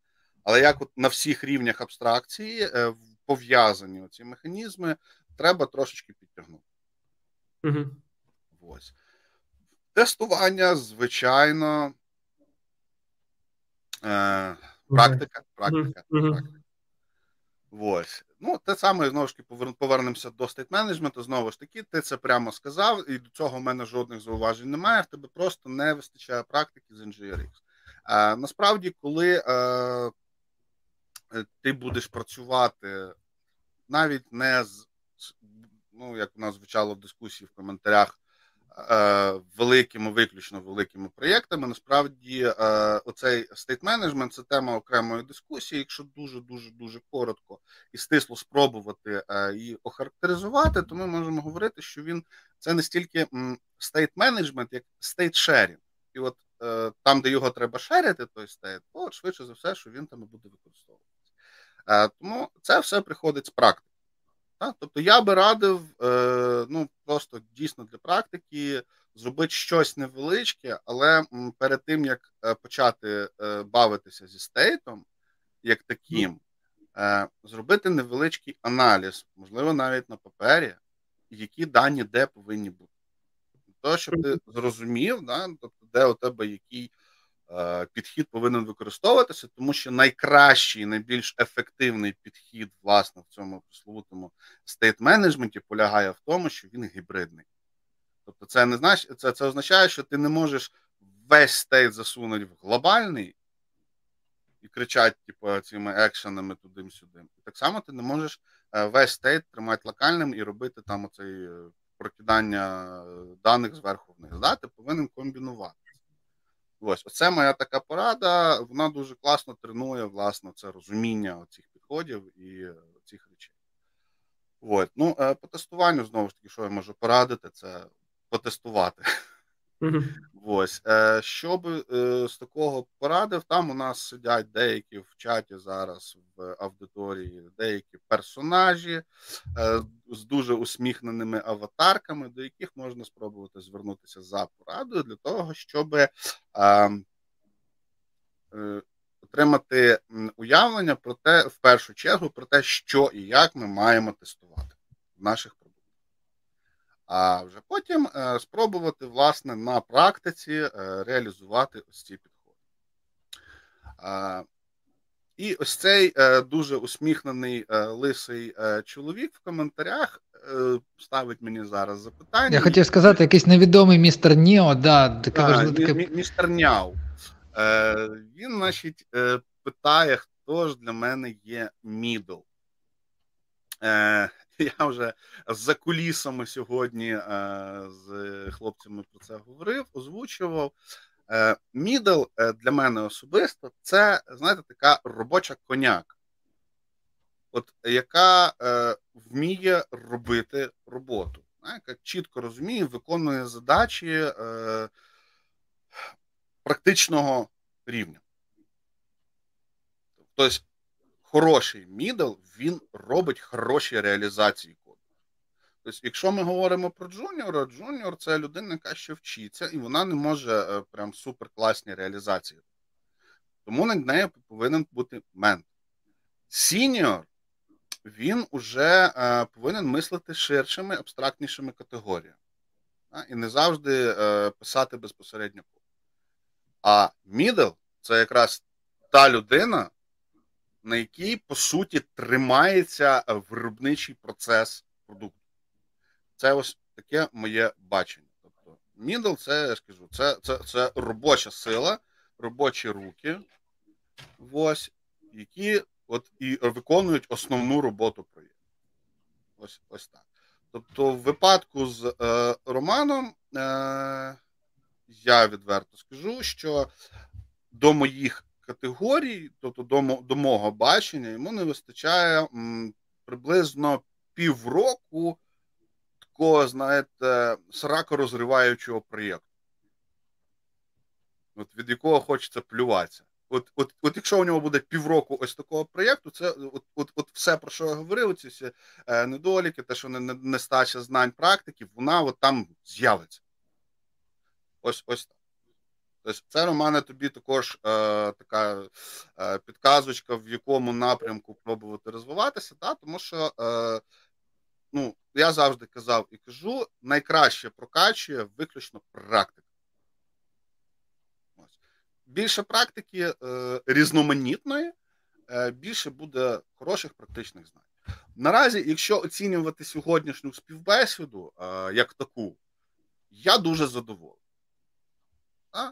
Але як от на всіх рівнях абстракції е, пов'язані оці механізми, треба трошечки підтягнути. Угу. Ось. Тестування, звичайно, е, практика, практика, угу. практика. Ось. Ну, те саме, знову ж таки, повернемося до стейт-менеджменту, знову ж таки, ти це прямо сказав, і до цього в мене жодних зауважень немає, в тебе просто не вистачає практики з NgRx. А, насправді, коли а, ти будеш працювати навіть не з, ну, як у нас звучало в дискусії в коментарях, а, великими, виключно великими проєктами, насправді, а, оцей стейт-менеджмент – це тема окремої дискусії, якщо дуже-дуже-дуже коротко і стисло спробувати а, її охарактеризувати, то ми можемо говорити, що він – це не стільки стейт-менеджмент, як стейт-шерінг. І от там, де його треба шерити, той стейт, то швидше за все, що він там і буде використовуватися. Тому це все приходить з практики. Тобто я би радив, ну, просто дійсно для практики зробити щось невеличке, але перед тим, як почати бавитися зі стейтом, як таким, зробити невеличкий аналіз, можливо, навіть на папері, які дані де повинні бути. То, щоб ти зрозумів, да, тобто, де у тебе який е, підхід повинен використовуватися, тому що найкращий, найбільш ефективний підхід, власне, в цьому присловутому стейт-менеджменті полягає в тому, що він гібридний. Тобто це, не знач... це, це означає, що ти не можеш весь стейт засунути в глобальний і кричати типу, цими екшенами туди-сюди. І так само ти не можеш весь стейт тримати локальним і робити там оцей... прокидання даних зверху вниз, да? Ти повинен комбінувати. Ось, оце моя така порада, вона дуже класно тренує, власне, це розуміння цих підходів і цих речей. Ось, ну, по тестуванню, знову ж таки, що я можу порадити, це потестувати. Mm-hmm. Ось, що би з такого порадив, там у нас сидять деякі в чаті зараз в аудиторії, деякі персонажі з дуже усміхненими аватарками, до яких можна спробувати звернутися за порадою для того, щоб отримати уявлення про те, в першу чергу, про те, що і як ми маємо тестувати в наших продуктах. А вже потім е, спробувати, власне, на практиці е, реалізувати ось ці підходи. Е, і ось цей е, дуже усміхнений е, лисий е, чоловік в коментарях е, ставить мені зараз запитання. Я хотів сказати, якийсь невідомий містер Ніо, да, так, а, таке... мі- містер Няу. Е, він, значить, е, питає, хто ж для мене є middle. Е, Я вже за кулісами сьогодні з хлопцями про це говорив, озвучував. Middle для мене особисто – це, знаєте, така робоча коняка, от, яка вміє робити роботу, яка чітко розуміє, виконує задачі практичного рівня. Тобто, хороший middle, він робить хороші реалізації коду. Тобто, якщо ми говоримо про джуніора, джуніор – це людина, яка ще вчиться, і вона не може прям суперкласні реалізації. Тому над нею повинен бути ментор. Сіньор, він уже е, повинен мислити ширшими, абстрактнішими категоріями. Та? І не завжди е, писати безпосередньо код. А middle – це якраз та людина, на якій, по суті, тримається виробничий процес продукту. Це ось таке моє бачення. Тобто, middle, це, я скажу, це, це, це робоча сила, робочі руки, ось, які от і виконують основну роботу проєкту. Ось, ось так. Тобто, в випадку з е, Романом, е, я відверто скажу, що до моїх категорій, тобто до, до мого бачення, йому не вистачає м, приблизно півроку такого, знаєте, срако розриваючого проєкту. от від якого хочеться плюватися. От, от, от якщо у нього буде півроку ось такого проєкту, це от, от, от все, про що я говорив, ці всі е, недоліки, те, що не, не, нестача знань, практики, вона от там з'явиться. Ось, ось так. Тобто це, Романе, тобі також е, така е, підказочка, в якому напрямку пробувати розвиватися, да? Тому що е, ну, я завжди казав і кажу, найкраще прокачує виключно практика. Ось. Більше практики е, різноманітної, е, більше буде хороших практичних знань. Наразі, якщо оцінювати сьогоднішню співбесіду е, як таку, я дуже задоволений. А?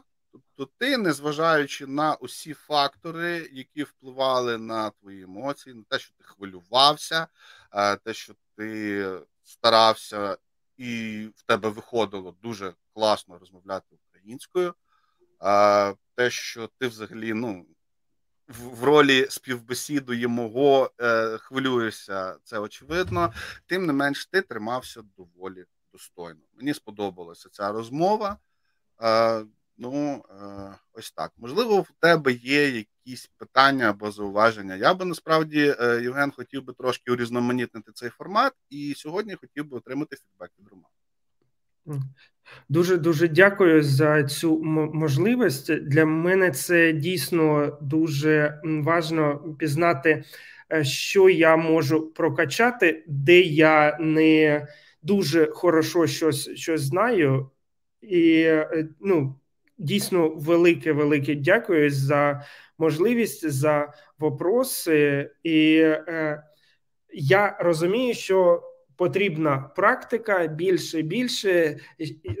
Тобто ти, незважаючи на усі фактори, які впливали на твої емоції, на те, що ти хвилювався, те, що ти старався і в тебе виходило дуже класно розмовляти українською, те, що ти взагалі ну, в ролі співбесідує мого хвилюєшся, це очевидно, тим не менш ти тримався доволі достойно. Мені сподобалася ця розмова. Е, ну, е, ось так. Можливо, в тебе є якісь питання або зауваження. Я би, насправді, е, Євген, хотів би трошки урізноманітнити цей формат, і сьогодні хотів би отримати фідбек від Романа. Дуже-дуже дякую за цю можливість. Для мене це дійсно дуже важливо пізнати, що я можу прокачати, де я не дуже хорошо щось, щось знаю. І, ну, дійсно велике-велике дякую за можливість, за вопроси. І е, я розумію, що потрібна практика більше-більше.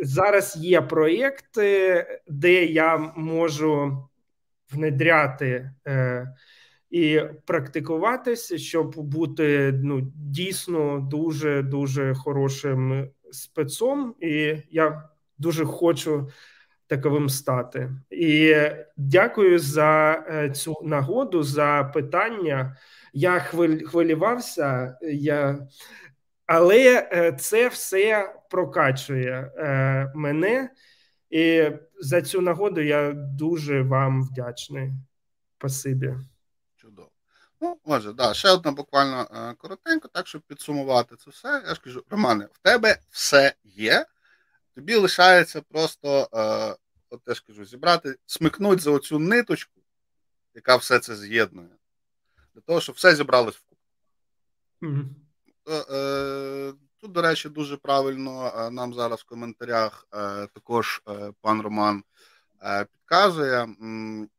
Зараз є проєкти, де я можу внедряти е, і практикуватися, щоб бути, ну, дійсно дуже-дуже хорошим спецом. І я дуже хочу таковим стати. І дякую за цю нагоду, за питання. Я хвиль, хвилювався, я... але це все прокачує мене. І за цю нагоду я дуже вам вдячний. Спасибі. Чудово. Ну, може, да, ще одна буквально коротенько, так, щоб підсумувати це все. Я ж кажу, Романе, в тебе все є. Тобі лишається просто, е, от я ж кажу, зібрати, смикнути за оцю ниточку, яка все це з'єднує, для того, щоб все зібралось в купу. Mm-hmm. Е, е, тут, до речі, дуже правильно нам зараз в коментарях е, також е, пан Роман е, підказує, м,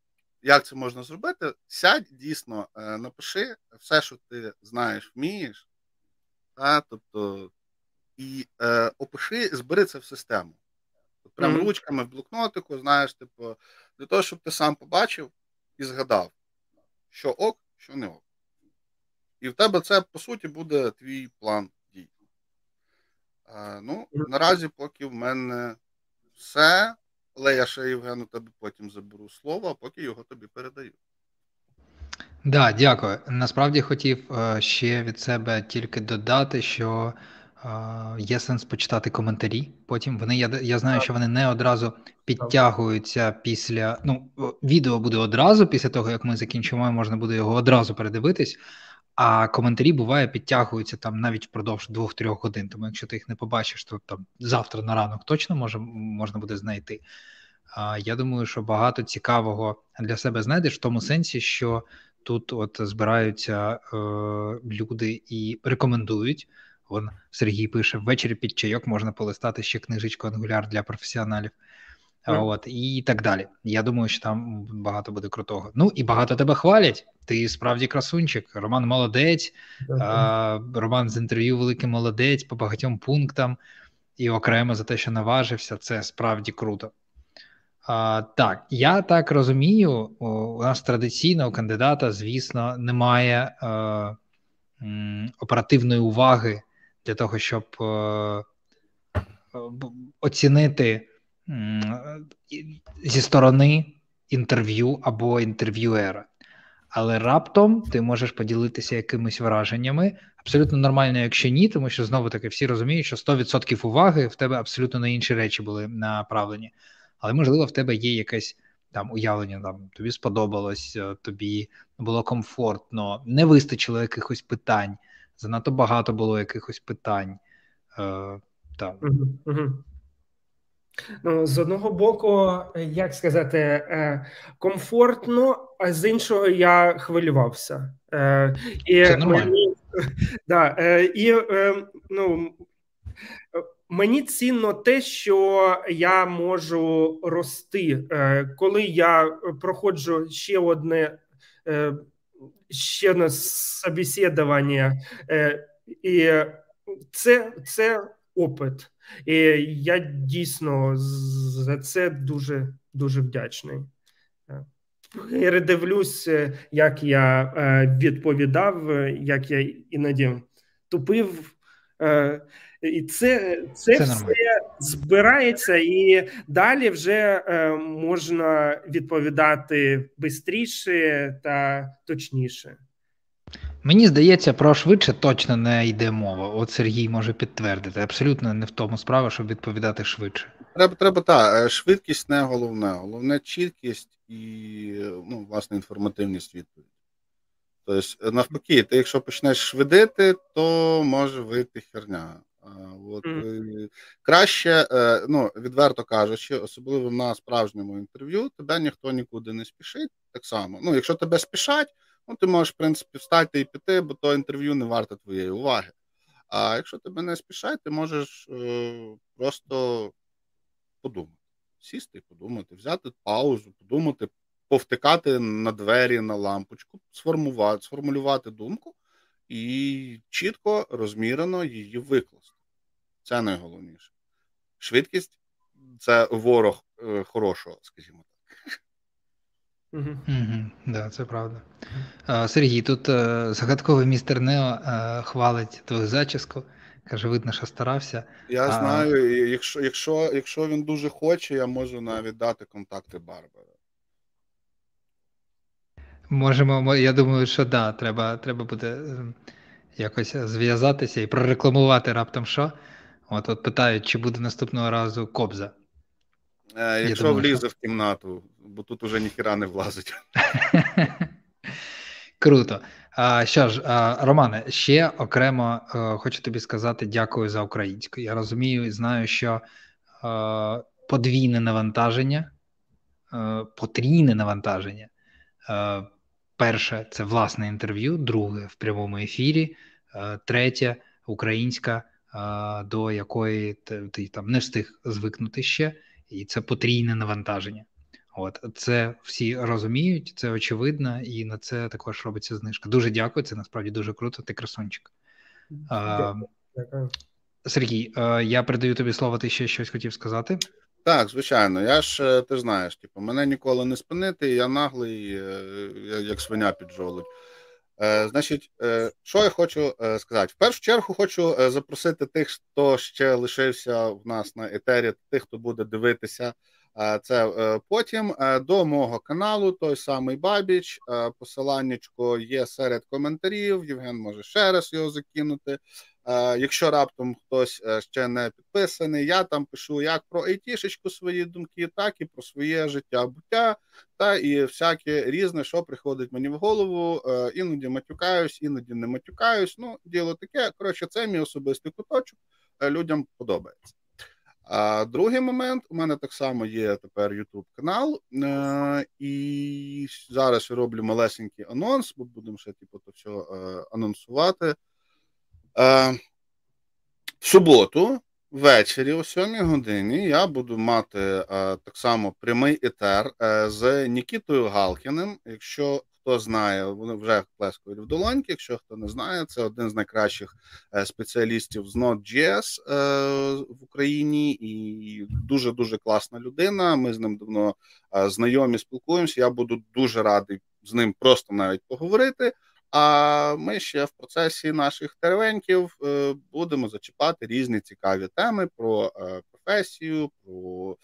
як це можна зробити. Сядь, дійсно, е, напиши все, що ти знаєш, вмієш, та, тобто, і е, опиши, збери це в систему. Прямо mm-hmm. ручками в блокнотику, знаєш, типу, для того, щоб ти сам побачив і згадав, що ок, що не ок. І в тебе це, по суті, буде твій план дій. Е, ну, наразі поки в мене все, але я ще, Євгену, тобі потім заберу слово, а поки його тобі передаю. Так, да, дякую. Насправді хотів е, ще від себе тільки додати, що є сенс почитати коментарі. Потім вони, я, я знаю, що вони не одразу підтягуються після, ну, відео буде одразу після того, як ми закінчимо, можна буде його одразу передивитись, а коментарі, буває, підтягуються там навіть впродовж двох-трьох годин, тому якщо ти їх не побачиш, то там завтра на ранок точно може, можна буде знайти. А, я думаю, що багато цікавого для себе знайдеш в тому сенсі, що тут от збираються е, люди і рекомендують. Вон Сергій пише, ввечері під чайок можна полистати ще книжечку «Angular» для професіоналів, mm. от, і так далі. Я думаю, що там багато буде крутого. Ну, і багато тебе хвалять. Ти справді красунчик. Роман молодець, mm. а, Роман з інтерв'ю великий молодець по багатьом пунктам, і окремо за те, що наважився, це справді круто. А, так, я так розумію, у нас традиційно у кандидата, звісно, немає а, м, оперативної уваги для того, щоб е- оцінити м- зі сторони інтерв'ю або інтерв'юера. Але раптом ти можеш поділитися якимись враженнями. Абсолютно нормально, якщо ні, тому що, знову-таки, всі розуміють, що сто відсотків уваги в тебе абсолютно на інші речі були направлені. Але, можливо, в тебе є якась там уявлення, там тобі сподобалось, тобі було комфортно, не вистачило якихось питань, занадто багато було якихось питань. Е, там. Угу, угу. Ну, з одного боку, як сказати, комфортно, а з іншого я хвилювався. І це нормально. Мені, да, і, ну, мені цінно те, що я можу рости. Коли я проходжу ще одне, ще одне собеседування, і це, це опит. І я дійсно за це дуже, дуже вдячний. Передивлюсь, як я відповідав, як я іноді тупив. І це, це, це все збирається, і далі вже можна відповідати швидше та точніше. Мені здається, про швидше точно не йде мова. От Сергій може підтвердити. Абсолютно не в тому справа, щоб відповідати швидше. Треба, треба, так. Швидкість не головне. Головне чіткість і, ну, власне, інформативність відповіді. Тобто, навпаки, ти якщо почнеш швидити, то може вийти херня. От, mm. Краще, ну, відверто кажучи, особливо на справжньому інтерв'ю, тебе ніхто нікуди не спішить. Так само. Ну, якщо тебе спішать, ну, ти можеш, в принципі, встати і піти, бо то інтерв'ю не варте твоєї уваги. А якщо тебе не спішать, ти можеш е- просто подумати. Сісти і подумати, взяти паузу, подумати, повтикати на двері, на лампочку, сформувати, сформулювати думку і чітко, розмірено її викласти. Це найголовніше. Швидкість – це ворог е- хорошого, скажімо так. Угу. Угу. Да, це правда. А, Сергій, тут а, загадковий містер Нео а, хвалить твою зачіску, каже, видно, що старався. Я а... знаю, якщо, якщо, якщо він дуже хоче, я можу навіть дати контакти Барбари. Можемо, я думаю, що да, треба, треба буде якось зв'язатися і прорекламувати раптом що. От, от питають, чи буде наступного разу Кобза. Е, якщо думаю, влізе що... в кімнату, бо тут уже ніхіра не влазить. Круто. А, що ж, а, Романе, ще окремо а, хочу тобі сказати дякую за українську. Я розумію і знаю, що а, подвійне навантаження, а, потрійне навантаження. А, перше – це власне інтерв'ю, друге – в прямому ефірі, а, третє – українська, а, до якої ти, ти там не встиг звикнути ще. І це потрійне навантаження. От, це всі розуміють, це очевидно, і на це також робиться знижка. Дуже дякую, це насправді дуже круто, ти красунчик. Дякую. Дякую. Сергій, я передаю тобі слово, ти ще щось хотів сказати? Так, звичайно, я ж, ти ж знаєш, типу, мене ніколи не спинити, я наглий, як свиня під жолудь. Значить, що я хочу сказати? В першу чергу хочу запросити тих, хто ще лишився в нас на етері, тих, хто буде дивитися це потім, до мого каналу, той самий Бабіч, посиланнячко є серед коментарів, Євген може ще раз його закинути. Якщо раптом хтось ще не підписаний, я там пишу як про айтішечку свої думки, так і про своє життя-буття, та і всяке різне, що приходить мені в голову, іноді матюкаюсь, іноді не матюкаюсь, ну, діло таке, коротше, це мій особистий куточок, людям подобається. А другий момент, у мене так само є тепер YouTube-канал, і зараз я роблю малесенький анонс, бо будемо ще, типу, то все анонсувати. В суботу ввечері о сьомій годині я буду мати так само прямий етер з Нікітою Галкіним. Якщо хто знає, вони вже плескають в долоньки, якщо хто не знає, це один з найкращих спеціалістів з Node.js в Україні і дуже-дуже класна людина. Ми з ним давно знайомі, спілкуємося, я буду дуже радий з ним просто навіть поговорити. А ми ще в процесі наших теревеньків будемо зачіпати різні цікаві теми про професію, про,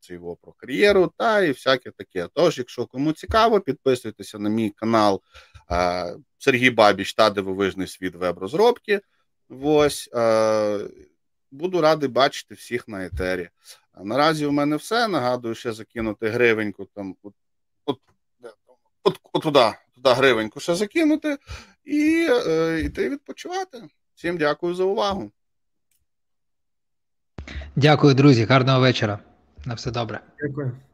цього, про кар'єру та і всяке таке. Тож, якщо кому цікаво, підписуйтеся на мій канал Сергій Бабіч та Дивовижний світ веб-розробки. Ось, буду радий бачити всіх на етері. Наразі в мене все. Нагадую, ще закинути гривеньку там, от, от, от, от туди, туди гривеньку ще закинути і е, йти відпочивати. Всім дякую за увагу. Дякую, друзі. Гарного вечора. На все добре. Дякую.